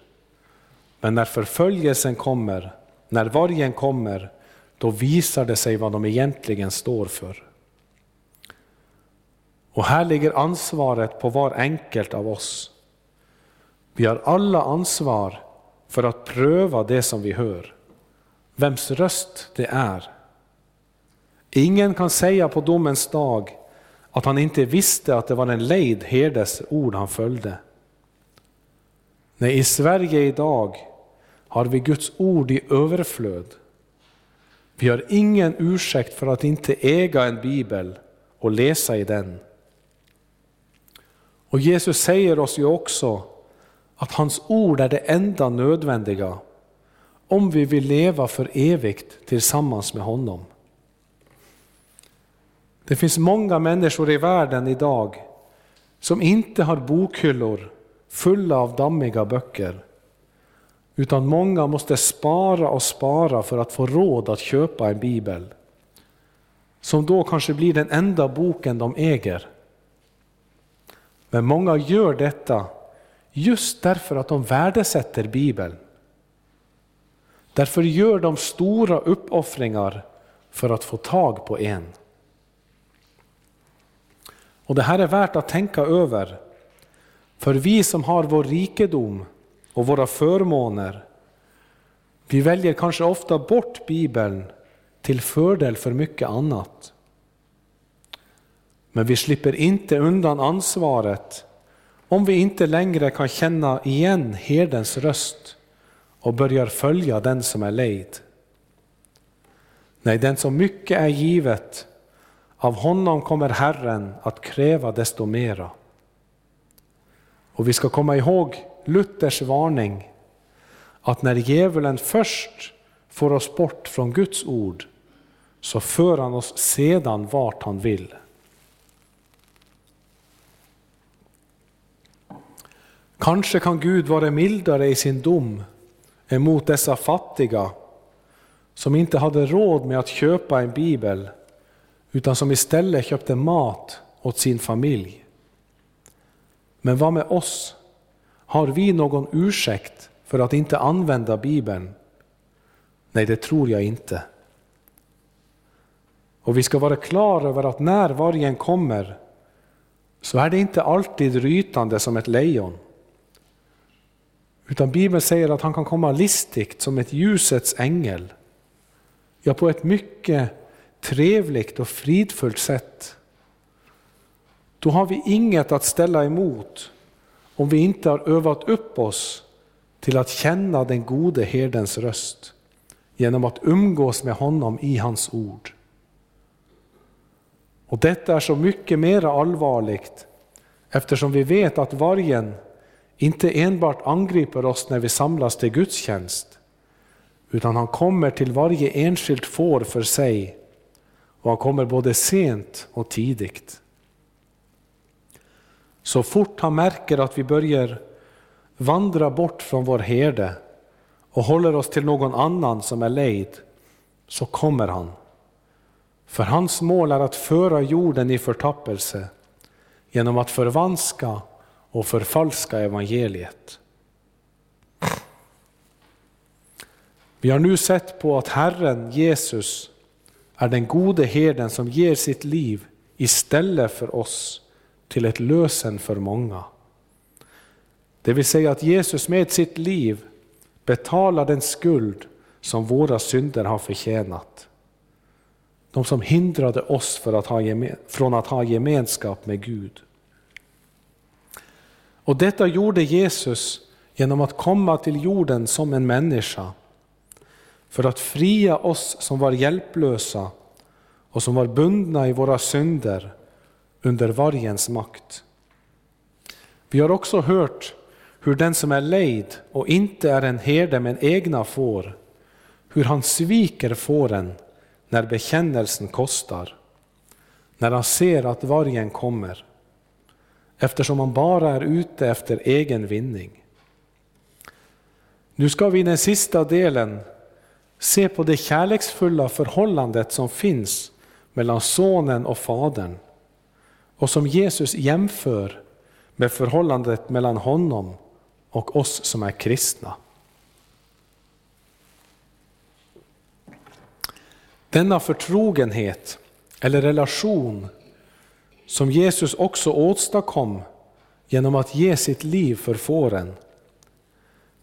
Men när förföljelsen kommer, när vargen kommer, då visar det sig vad de egentligen står för. Och här ligger ansvaret på var enkelt av oss. Vi har alla ansvar för att pröva det som vi hör, vems röst det är. Ingen kan säga på domens dag att han inte visste att det var en lejd herdes ord han följde. Nej, i Sverige idag har vi Guds ord i överflöd. Vi har ingen ursäkt för att inte äga en bibel och läsa i den. Och Jesus säger oss ju också att hans ord är det enda nödvändiga om vi vill leva för evigt tillsammans med honom. Det finns många människor i världen idag som inte har bokhyllor fulla av dammiga böcker, utan många måste spara för att få råd att köpa en bibel, som då kanske blir den enda boken de äger. Men många gör detta just därför att de värdesätter bibeln. Därför gör de stora uppoffringar för att få tag på en. Och det här är värt att tänka över, för vi som har vår rikedom och våra förmåner, vi väljer kanske ofta bort Bibeln till fördel för mycket annat. Men vi slipper inte undan ansvaret om vi inte längre kan känna igen herdens röst och börjar följa den som är lejd. Nej, den som mycket är givet, av honom kommer Herren att kräva desto mera. Och vi ska komma ihåg Luthers varning att när djävulen först får oss bort från Guds ord, så för han oss sedan vart han vill. Kanske kan Gud vara mildare i sin dom emot dessa fattiga som inte hade råd med att köpa en bibel, utan som istället köpte mat åt sin familj. Men vad med oss? Har vi någon ursäkt för att inte använda Bibeln? Nej, det tror jag inte. Och vi ska vara klara över att när vargen kommer, så är det inte alltid rytande som ett lejon. Utan Bibeln säger att han kan komma listigt som ett ljusets ängel. Ja, på ett mycket trevligt och fridfullt sätt. Då har vi inget att ställa emot om vi inte har övat upp oss till att känna den gode herdens röst genom att umgås med honom i hans ord. Och detta är så mycket mer allvarligt eftersom vi vet att vargen inte enbart angriper oss när vi samlas till gudstjänst, utan han kommer till varje enskilt får för sig, och han kommer både sent och tidigt. Så fort han märker att vi börjar vandra bort från vår herde och håller oss till någon annan som är lejd, så kommer han. För hans mål är att föra jorden i förtappelse genom att förvanska och förfalska evangeliet. Vi har nu sett på att Herren Jesus är den gode herden som ger sitt liv istället för oss till ett lösen för många. Det vill säga att Jesus med sitt liv betalar den skuld som våra synder har förtjänat. De som hindrade oss från att ha gemenskap med Gud. Och detta gjorde Jesus genom att komma till jorden som en människa. För att fria oss som var hjälplösa och som var bundna i våra synder under vargens makt. Vi har också hört hur den som är lejd och inte är en herde men egna får, hur han sviker fåren när bekännelsen kostar, när han ser att vargen kommer, eftersom han bara är ute efter egen vinning. Nu ska vi i den sista delen se på det kärleksfulla förhållandet som finns mellan sonen och fadern, och som Jesus jämför med förhållandet mellan honom och oss som är kristna. Denna förtrogenhet eller relation som Jesus också åstadkom genom att ge sitt liv för fåren,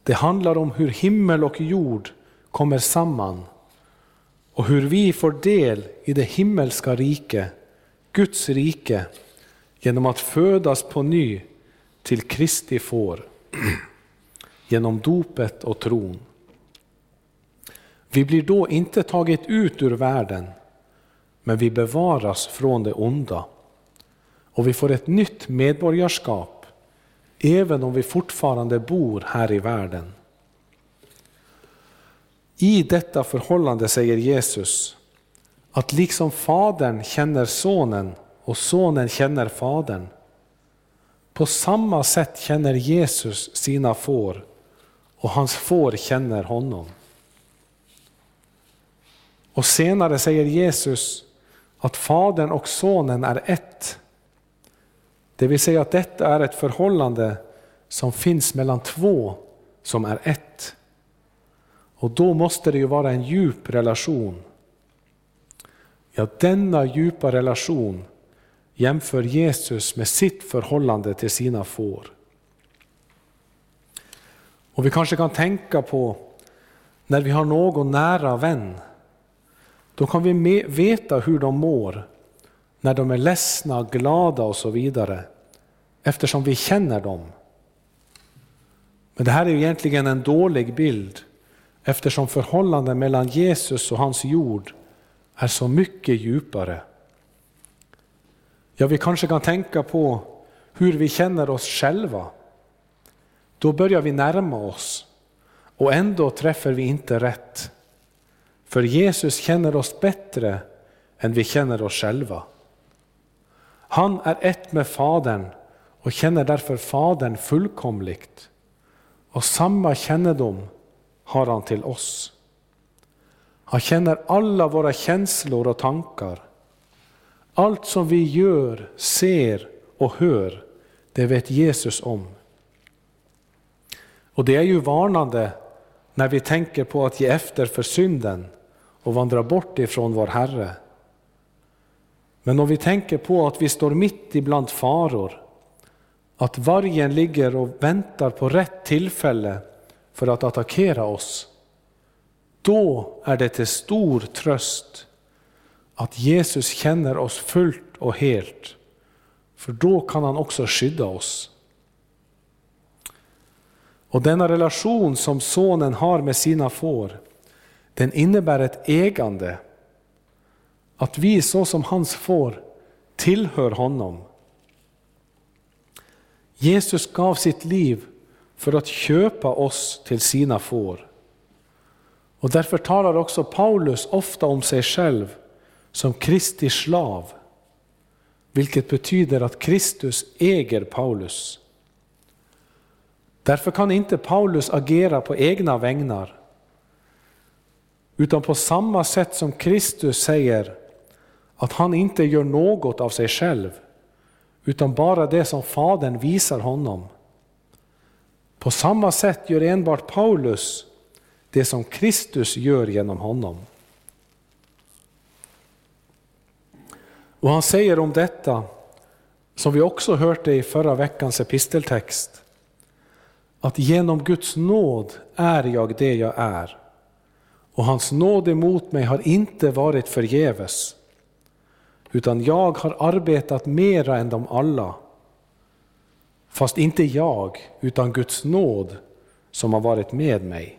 det handlar om hur himmel och jord kommer samman och hur vi får del i det himmelska rike, Guds rike, genom att födas på ny till Kristi får, genom dopet och tron. Vi blir då inte tagit ut ur världen, men vi bevaras från det onda. Och vi får ett nytt medborgarskap, även om vi fortfarande bor här i världen. I detta förhållande säger Jesus att liksom fadern känner sonen och sonen känner fadern, på samma sätt känner Jesus sina får och hans får känner honom. Och senare säger Jesus att fadern och sonen är ett. Det vill säga att detta är ett förhållande som finns mellan två som är ett. Och då måste det ju vara en djup relation. Ja, denna djupa relation jämför Jesus med sitt förhållande till sina får. Och vi kanske kan tänka på när vi har någon nära vän. Då kan vi veta hur de mår när de är ledsna, glada och så vidare, eftersom vi känner dem. Men det här är ju egentligen en dålig bild, eftersom förhållanden mellan Jesus och hans jord är så mycket djupare. Ja, vi kanske kan tänka på hur vi känner oss själva. Då börjar vi närma oss och ändå träffar vi inte rätt. För Jesus känner oss bättre än vi känner oss själva. Han är ett med fadern och känner därför fadern fullkomligt. Och samma kännedom har han till oss. Han känner alla våra känslor och tankar. Allt som vi gör, ser och hör, det vet Jesus om. Och det är ju varnande när vi tänker på att ge efter för synden och vandra bort ifrån vår Herre. Men om vi tänker på att vi står mitt ibland faror, att vargen ligger och väntar på rätt tillfälle för att attackera oss, då är det till stor tröst att Jesus känner oss fullt och helt, för då kan han också skydda oss. Och denna relation som sonen har med sina får, den innebär ett ägande. Att vi så som hans får tillhör honom. Jesus gav sitt liv för att köpa oss till sina får. Och därför talar också Paulus ofta om sig själv som Kristi slav, vilket betyder att Kristus äger Paulus. Därför kan inte Paulus agera på egna vägnar, utan på samma sätt som Kristus säger att han inte gör något av sig själv, utan bara det som Fadern visar honom. På samma sätt gör enbart Paulus det som Kristus gör genom honom. Och han säger om detta, som vi också hörde i förra veckans episteltext, att genom Guds nåd är jag det jag är, och hans nåd emot mig har inte varit förgäves, utan jag har arbetat mera än de alla, fast inte jag utan Guds nåd som har varit med mig.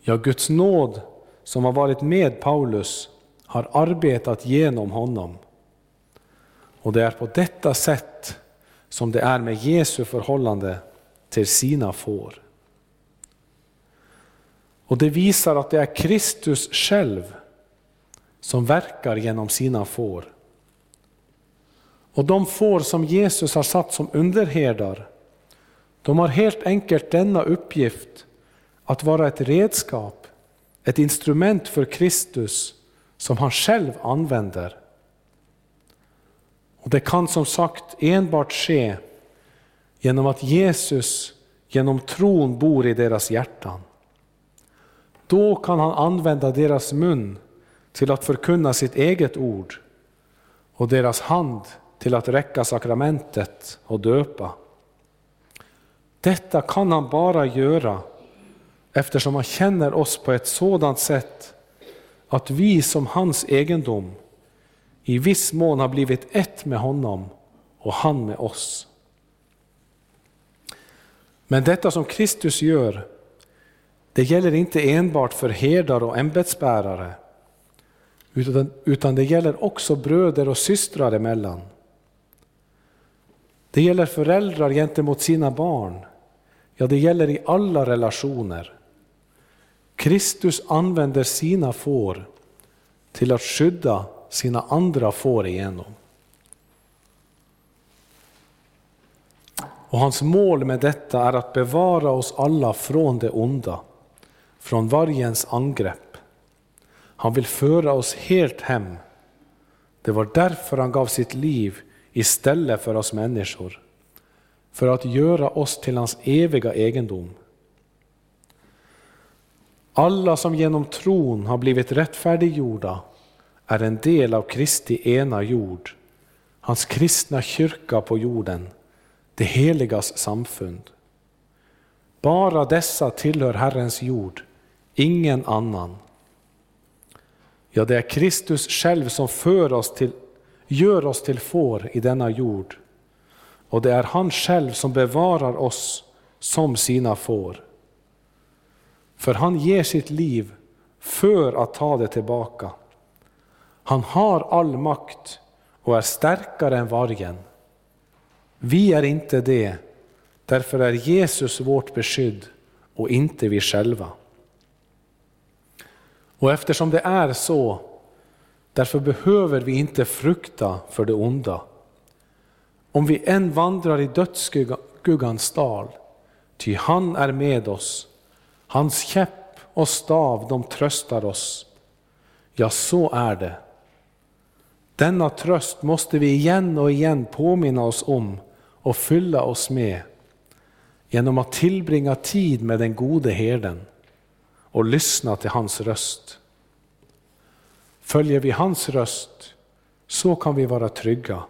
Ja, Guds nåd som har varit med Paulus har arbetat genom honom. Och det är på detta sätt som det är med Jesu förhållande till sina får. Och det visar att det är Kristus själv som verkar genom sina får. Och de får som Jesus har satt som underherdar, de har helt enkelt denna uppgift att vara ett redskap, ett instrument för Kristus som han själv använder. Och det kan som sagt enbart ske genom att Jesus genom tron bor i deras hjärtan. Då kan han använda deras mun till att förkunna sitt eget ord och deras hand till att räcka sakramentet och döpa. Detta kan han bara göra eftersom han känner oss på ett sådant sätt att vi som hans egendom i viss mån har blivit ett med honom och han med oss. Men detta som Kristus gör, det gäller inte enbart för herdar och ämbetsbärare, utan det gäller också bröder och systrar emellan. Det gäller föräldrar gentemot sina barn. Ja, det gäller i alla relationer. Kristus använder sina får till att skydda sina andra får igenom. Och hans mål med detta är att bevara oss alla från det onda, från vargens angrepp. Han vill föra oss helt hem. Det var därför han gav sitt liv istället för oss människor, för att göra oss till hans eviga egendom. Alla som genom tron har blivit rättfärdiggjorda är en del av Kristi ena jord, hans kristna kyrka på jorden, det heligas samfund. Bara dessa tillhör Herrens jord, ingen annan. Ja, det är Kristus själv som gör oss till får i denna jord, och det är han själv som bevarar oss som sina får. För han ger sitt liv för att ta det tillbaka. Han har all makt och är starkare än vargen. Vi är inte det, därför är Jesus vårt beskydd och inte vi själva. Och eftersom det är så, därför behöver vi inte frukta för det onda. Om vi än vandrar i dödsskuggans dal, ty han är med oss. Hans käpp och stav, de tröstar oss. Ja, så är det. Denna tröst måste vi igen och igen påminna oss om och fylla oss med genom att tillbringa tid med den gode herden och lyssna till hans röst. Följer vi hans röst, så kan vi vara trygga,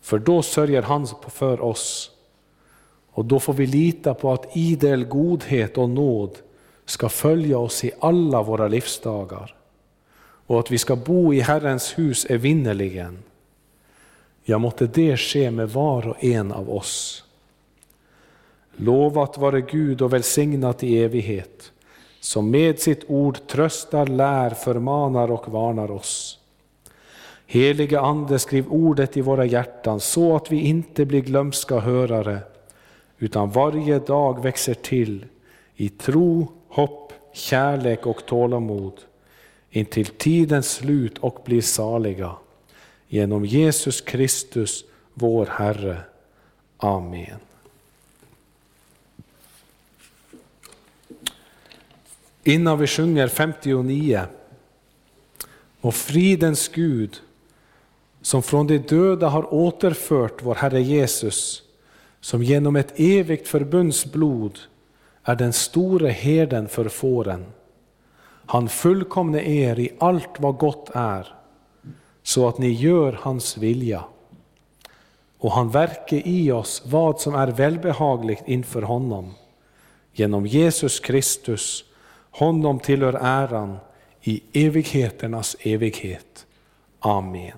för då sörjer han för oss, och då får vi lita på att idel godhet och nåd ska följa oss i alla våra livsdagar, och att vi ska bo i Herrens hus evinnerligen. Ja, måtte det ske med var och en av oss. Lovat vare Gud och välsignat i evighet, som med sitt ord tröstar, lär, förmanar och varnar oss. Helige Ande, skriv ordet i våra hjärtan så att vi inte blir glömska hörare, utan varje dag växer till i tro, hopp, kärlek och tålamod, intill tidens slut och blir saliga. Genom Jesus Kristus, vår Herre. Amen. innan vi sjunger 59. Och fridens Gud, som från de döda har återfört vår Herre Jesus, som genom ett evigt förbundsblod är den store herden för fåren. Han fullkomne er i allt vad gott är, så att ni gör hans vilja. Och han verkar i oss vad som är välbehagligt inför honom. Genom Jesus Kristus, honom tillhör äran i evigheternas evighet. Amen.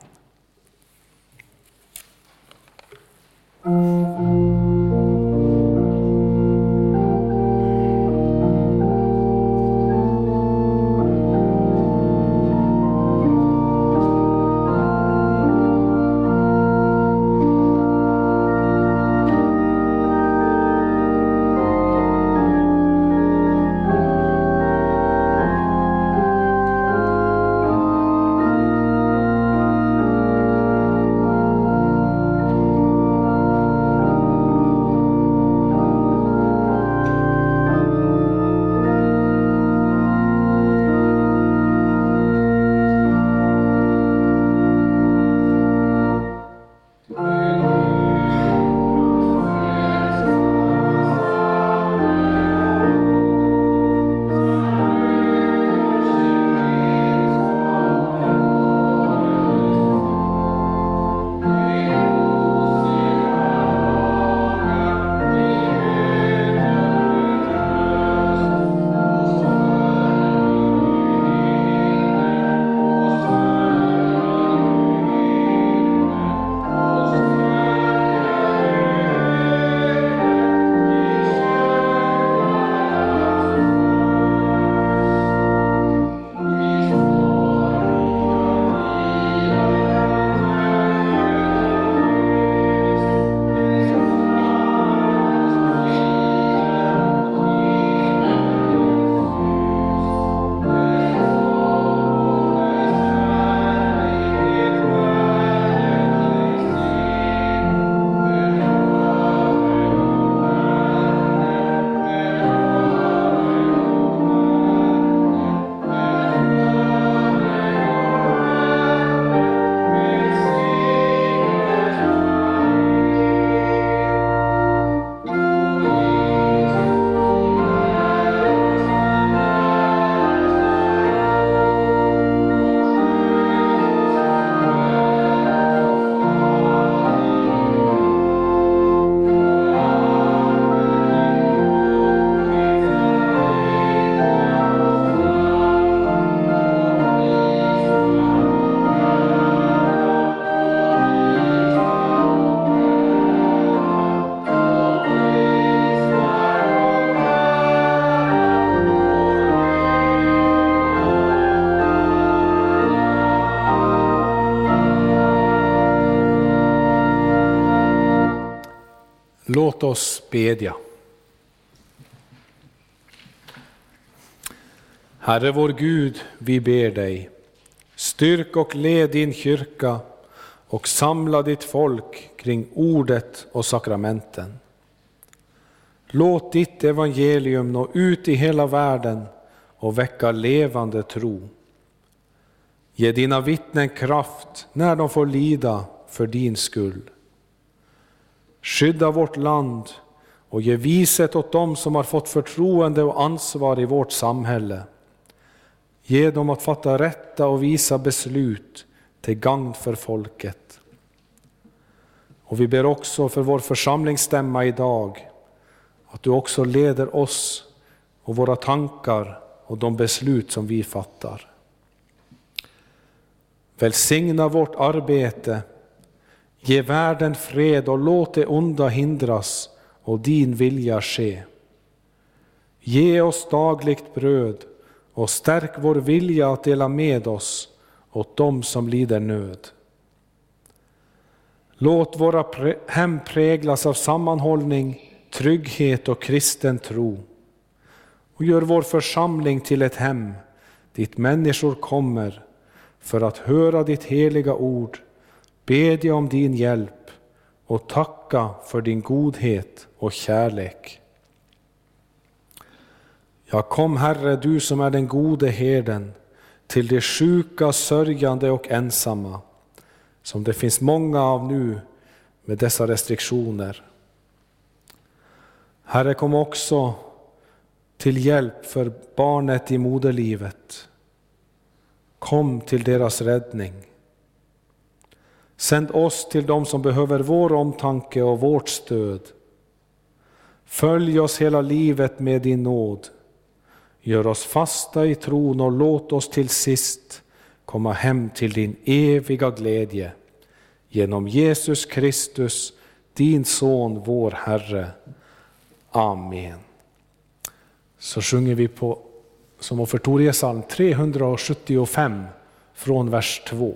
Låt oss bedja. Herre vår Gud, vi ber dig. Styrk och led din kyrka och samla ditt folk kring ordet och sakramenten. Låt ditt evangelium nå ut i hela världen och väcka levande tro. Ge dina vittnen kraft när de får lida för din skull. Skydda vårt land och ge viset åt dem som har fått förtroende och ansvar i vårt samhälle. Ge dem att fatta rätta och visa beslut till gagn för folket. Och vi ber också för vår församlingsstämma idag att du också leder oss och våra tankar och de beslut som vi fattar. Välsigna vårt arbete. Ge världen fred och låt det onda hindras och din vilja ske. Ge oss dagligt bröd och stärk vår vilja att dela med oss åt dem som lider nöd. Låt våra hem präglas av sammanhållning, trygghet och kristen tro. Och gör vår församling till ett hem dit människor kommer för att höra ditt heliga ord. Bedja om din hjälp och tacka för din godhet och kärlek. Ja, kom Herre, du som är den gode herden, till de sjuka, sörjande och ensamma, som det finns många av nu med dessa restriktioner. Herre, kom också till hjälp för barnet i moderlivet. Kom till deras räddning. Sänd oss till dem som behöver vår omtanke och vårt stöd. Följ oss hela livet med din nåd. Gör oss fasta i tron och låt oss till sist komma hem till din eviga glädje. Genom Jesus Kristus, din son, vår Herre. Amen. Så sjunger vi på som offertoriesalm 375 från vers 2.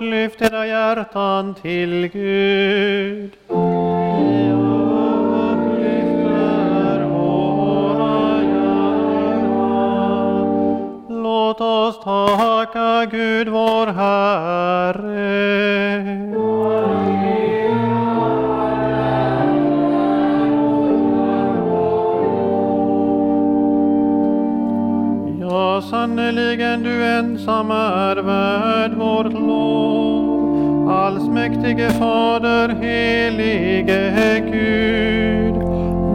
Lyft era hjärtan till Gud. Låt oss tacka Gud vår Herre. Ja, sannerligen du ensam är värd vårt lov. Allsmäktige Fader, helige Gud,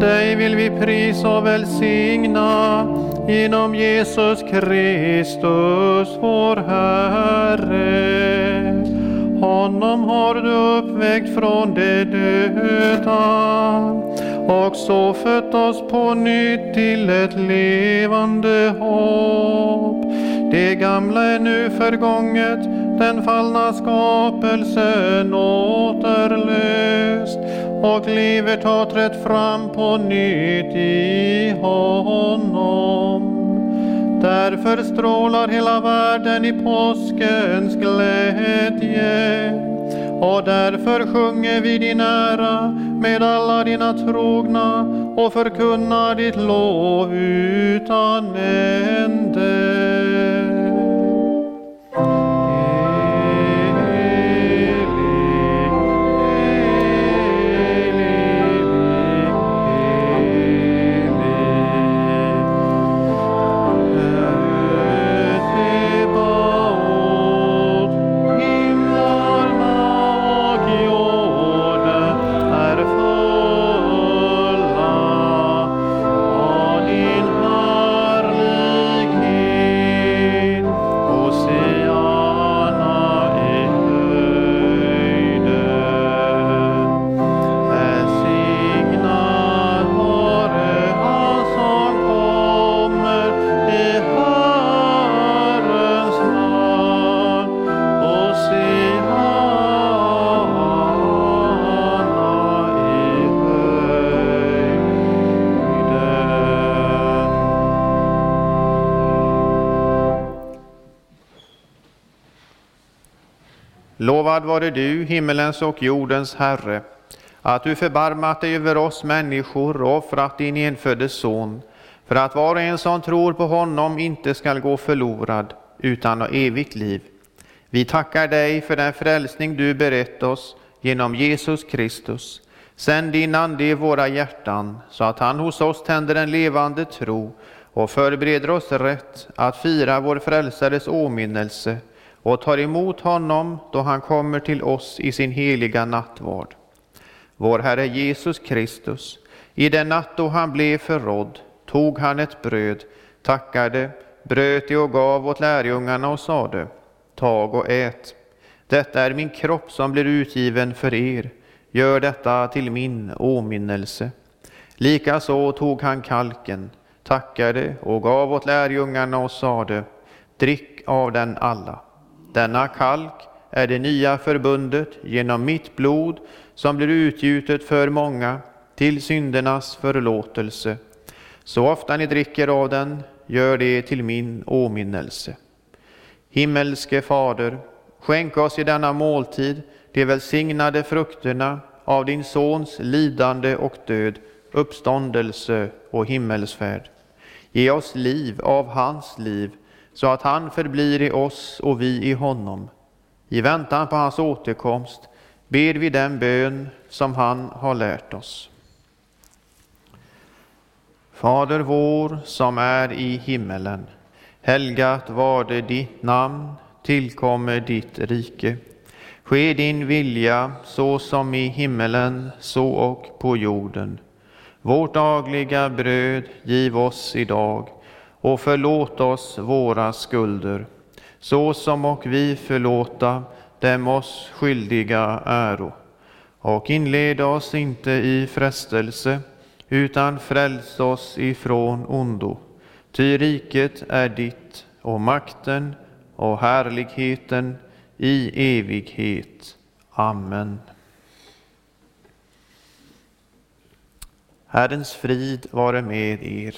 dig vill vi prisa och välsigna genom Jesus Kristus, vår Herre. Honom har du uppväckt från de döda och så fött oss på nytt till ett levande hopp. Det gamla är nu förgånget, den fallna skapelsen återlöst, och livet har trätt fram på nytt i honom. Därför strålar hela världen i påskens glädje, och därför sjunger vi din ära med alla dina trogna och förkunnar ditt lov utan ände. Lovad vare du, himmelens och jordens Herre, att du förbarmat dig över oss människor och offrat din enfödde son, för att var och en som tror på honom inte skall gå förlorad, utan ha evigt liv. Vi tackar dig för den frälsning du berett oss genom Jesus Kristus. Sänd din ande i våra hjärtan, så att han hos oss tänder en levande tro och förbereder oss rätt att fira vår frälsares åminnelse och tar emot honom då han kommer till oss i sin heliga nattvard. Vår Herre Jesus Kristus, i den natt då han blev förrådd, tog han ett bröd, tackade, bröt det och gav åt lärjungarna och sade: Tag och ät. Detta är min kropp som blir utgiven för er. Gör detta till min åminnelse. Likaså tog han kalken, tackade och gav åt lärjungarna och sade: Drick av den alla. Denna kalk är det nya förbundet genom mitt blod som blir utgjutet för många till syndernas förlåtelse. Så ofta ni dricker av den, gör det till min åminnelse. Himmelske Fader, skänk oss i denna måltid de välsignade frukterna av din sons lidande och död, uppståndelse och himmelsfärd. Ge oss liv av hans liv, så att han förblir i oss och vi i honom. I väntan på hans återkomst ber vi den bön som han har lärt oss. Fader vår som är i himmelen, helgat varde ditt namn, tillkommer ditt rike. Ske din vilja så som i himmelen, så och på jorden. Vårt dagliga bröd giv oss idag, och förlåt oss våra skulder, så som och vi förlåta dem oss skyldiga äro. Och inled oss inte i frestelse, utan fräls oss ifrån ondo. Ty riket är ditt, och makten och härligheten i evighet. Amen. Herrens frid vare med er.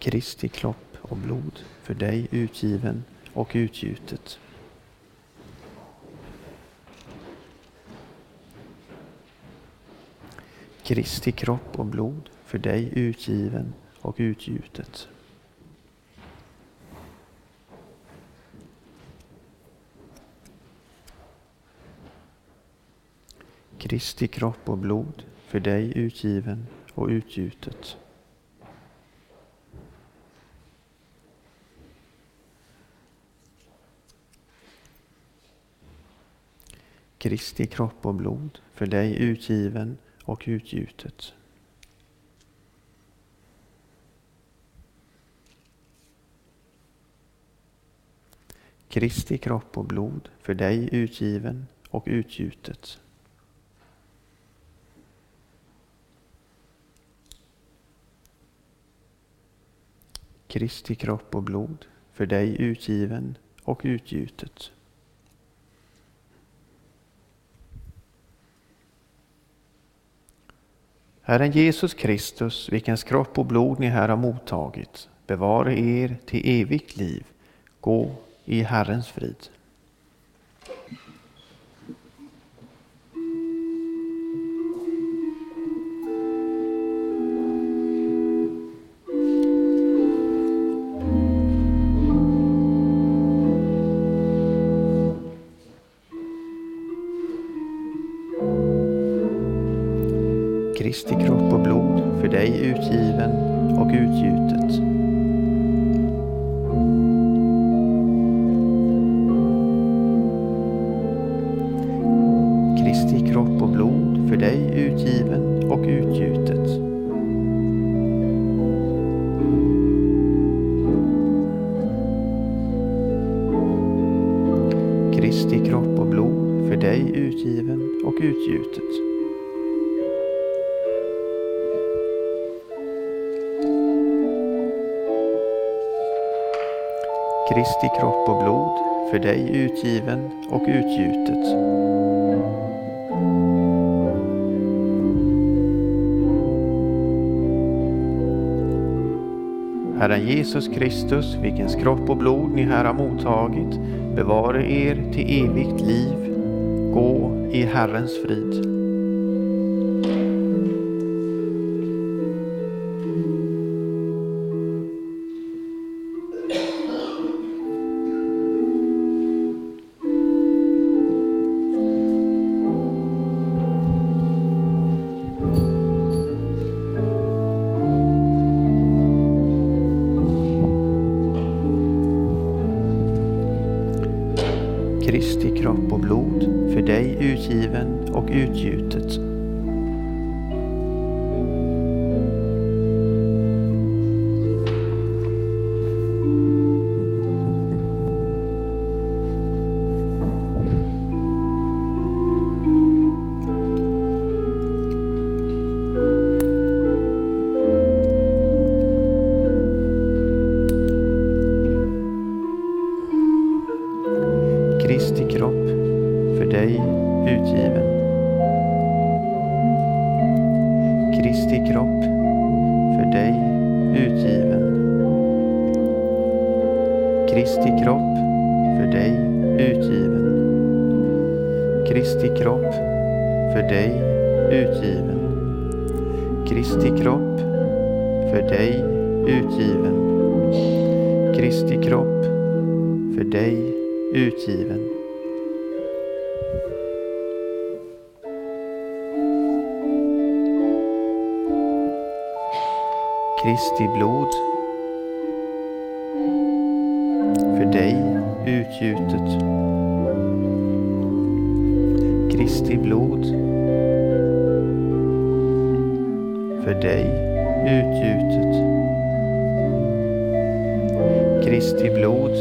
Kristi kropp och blod, för dig utgiven och utgjutet. Kristi kropp och blod, för dig utgiven och utgjutet. Kristi kropp och blod, för dig utgiven och utgjutet. Kristi kropp och blod, för dig utgiven och utgjutet. Kristi kropp och blod, för dig utgiven och utgjutet. Kristi kropp och blod, för dig utgiven och utgjutet. Herren Jesus Kristus, vilkens kropp och blod ni här har mottagit, bevare er till evigt liv. Gå i Herrens frid. Kristi kropp och blod, för dig utgiven och utgjutet. Kristi kropp och blod, för dig utgiven och utgjutet. Kristi kropp och blod, för dig utgiven och utgjutet. Kristi kropp och blod, för dig utgiven och utgjutet. Herren Jesus Kristus, vilkens kropp och blod ni här har mottagit, bevare er till evigt liv. Gå i Herrens frid. Kristi kropp och blod, för dig utgiven och utgjutet. Kristi kropp, för dig utgiven. Kristi kropp, för dig utgiven. Kristi kropp, för dig utgiven. Kristi kropp, för dig utgiven. Kristi kropp, för dig utgiven. Kristi kropp, för dig utgiven. Kristi blod, för dig utgjutet. Kristi blod, för dig utgjutet. Kristi blod,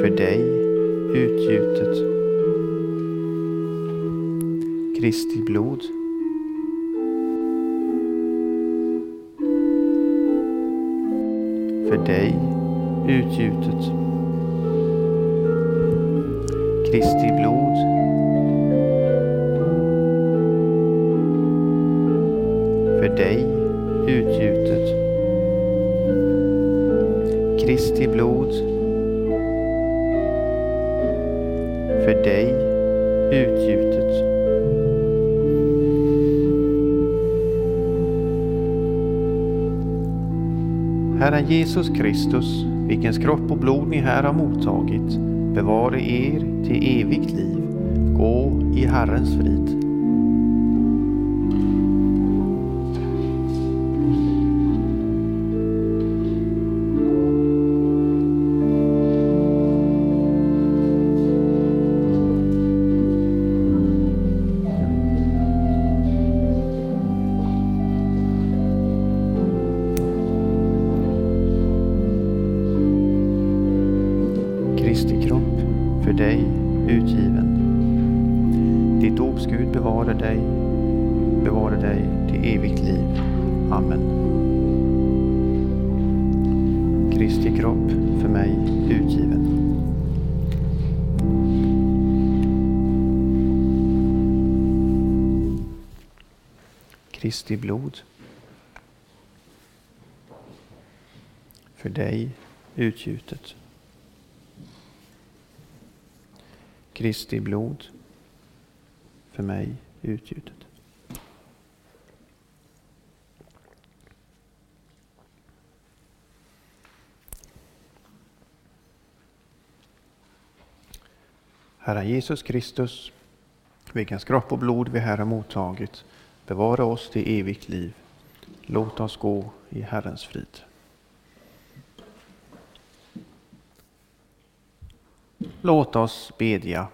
för dig utgjutet. Kristi blod, för dig utgjutet. Kristi blod, för dig till blod för dig utgjutet. Herren Jesus Kristus, vilkens kropp och blod ni här har mottagit, bevare er till evigt liv. Gå i Herrens frid. Kristi kropp för dig utgiven. Ditt dåps Gud bevarar dig till evigt liv. Amen. Kristi kropp för mig utgiven. Kristi blod för dig utgjutet. Kristi blod för mig utgjutet. Herren Jesus Kristus, vilkens kropp och blod vi här har mottagit, bevara oss till evigt liv. Låt oss gå i Herrens frid. Låt oss bedja.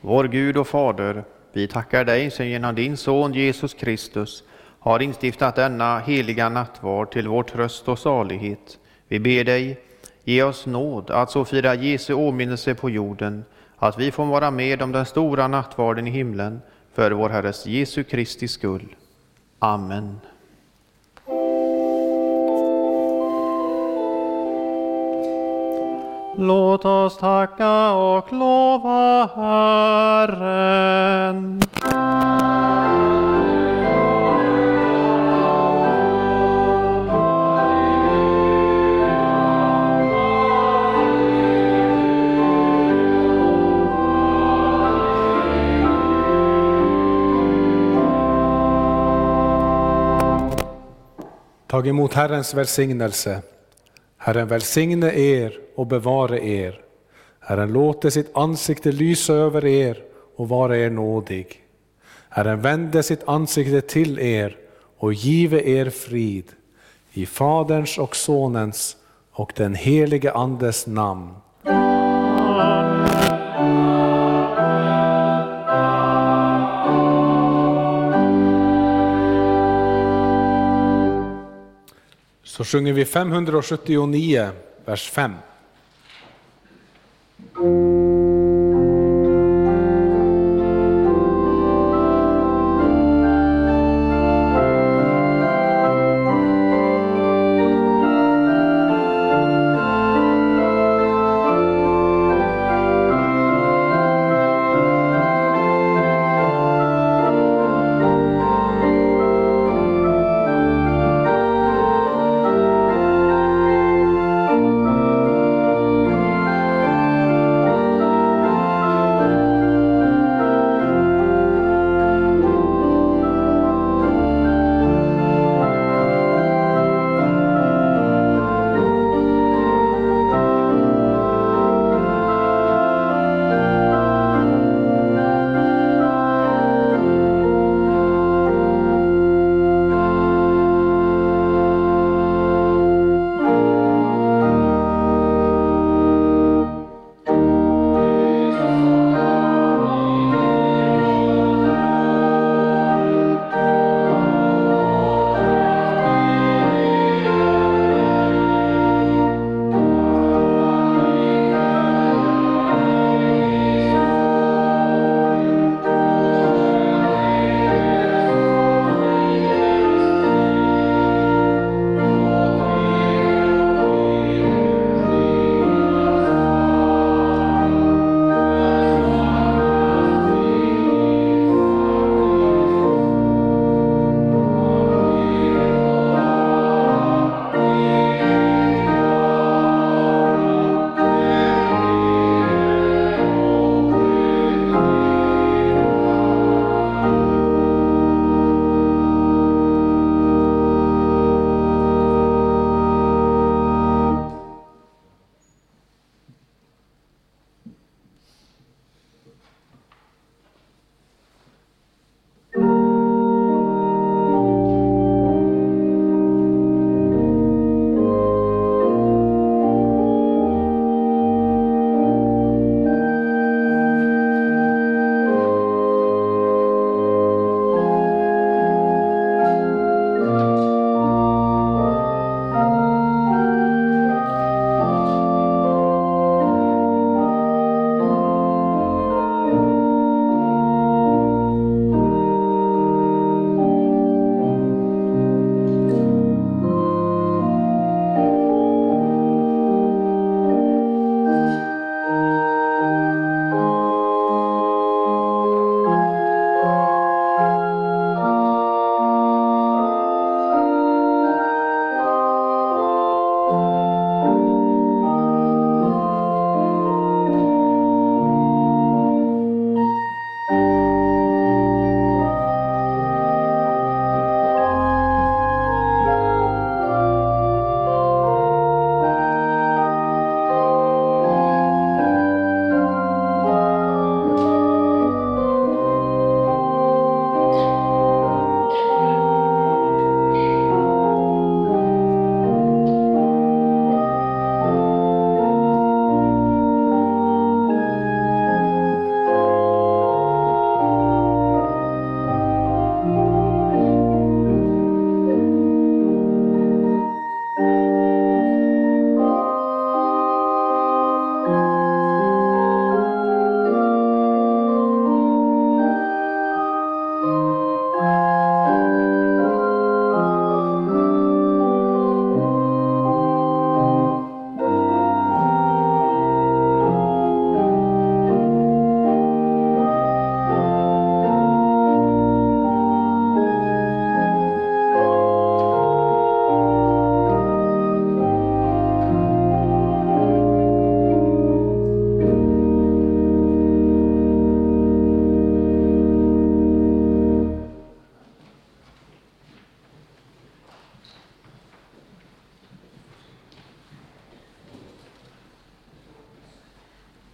Vår Gud och Fader, vi tackar dig som genom din son Jesus Kristus har instiftat denna heliga nattvard till vår tröst och salighet. Vi ber dig, ge oss nåd att så fira Jesu åminnelse på jorden, att vi får vara med om den stora nattvarden i himlen, för vår Herres Jesu Kristi skull. Amen. Låt oss tacka och lova Herren. Tag emot Herrens välsignelse. Herren välsigne er och bevare er. Herren låter sitt ansikte lysa över er och vara er nådig. Herren vände sitt ansikte till er och give er frid. I Faderns och Sonens och den helige Andes namn. Så sjunger vi 579, vers 5.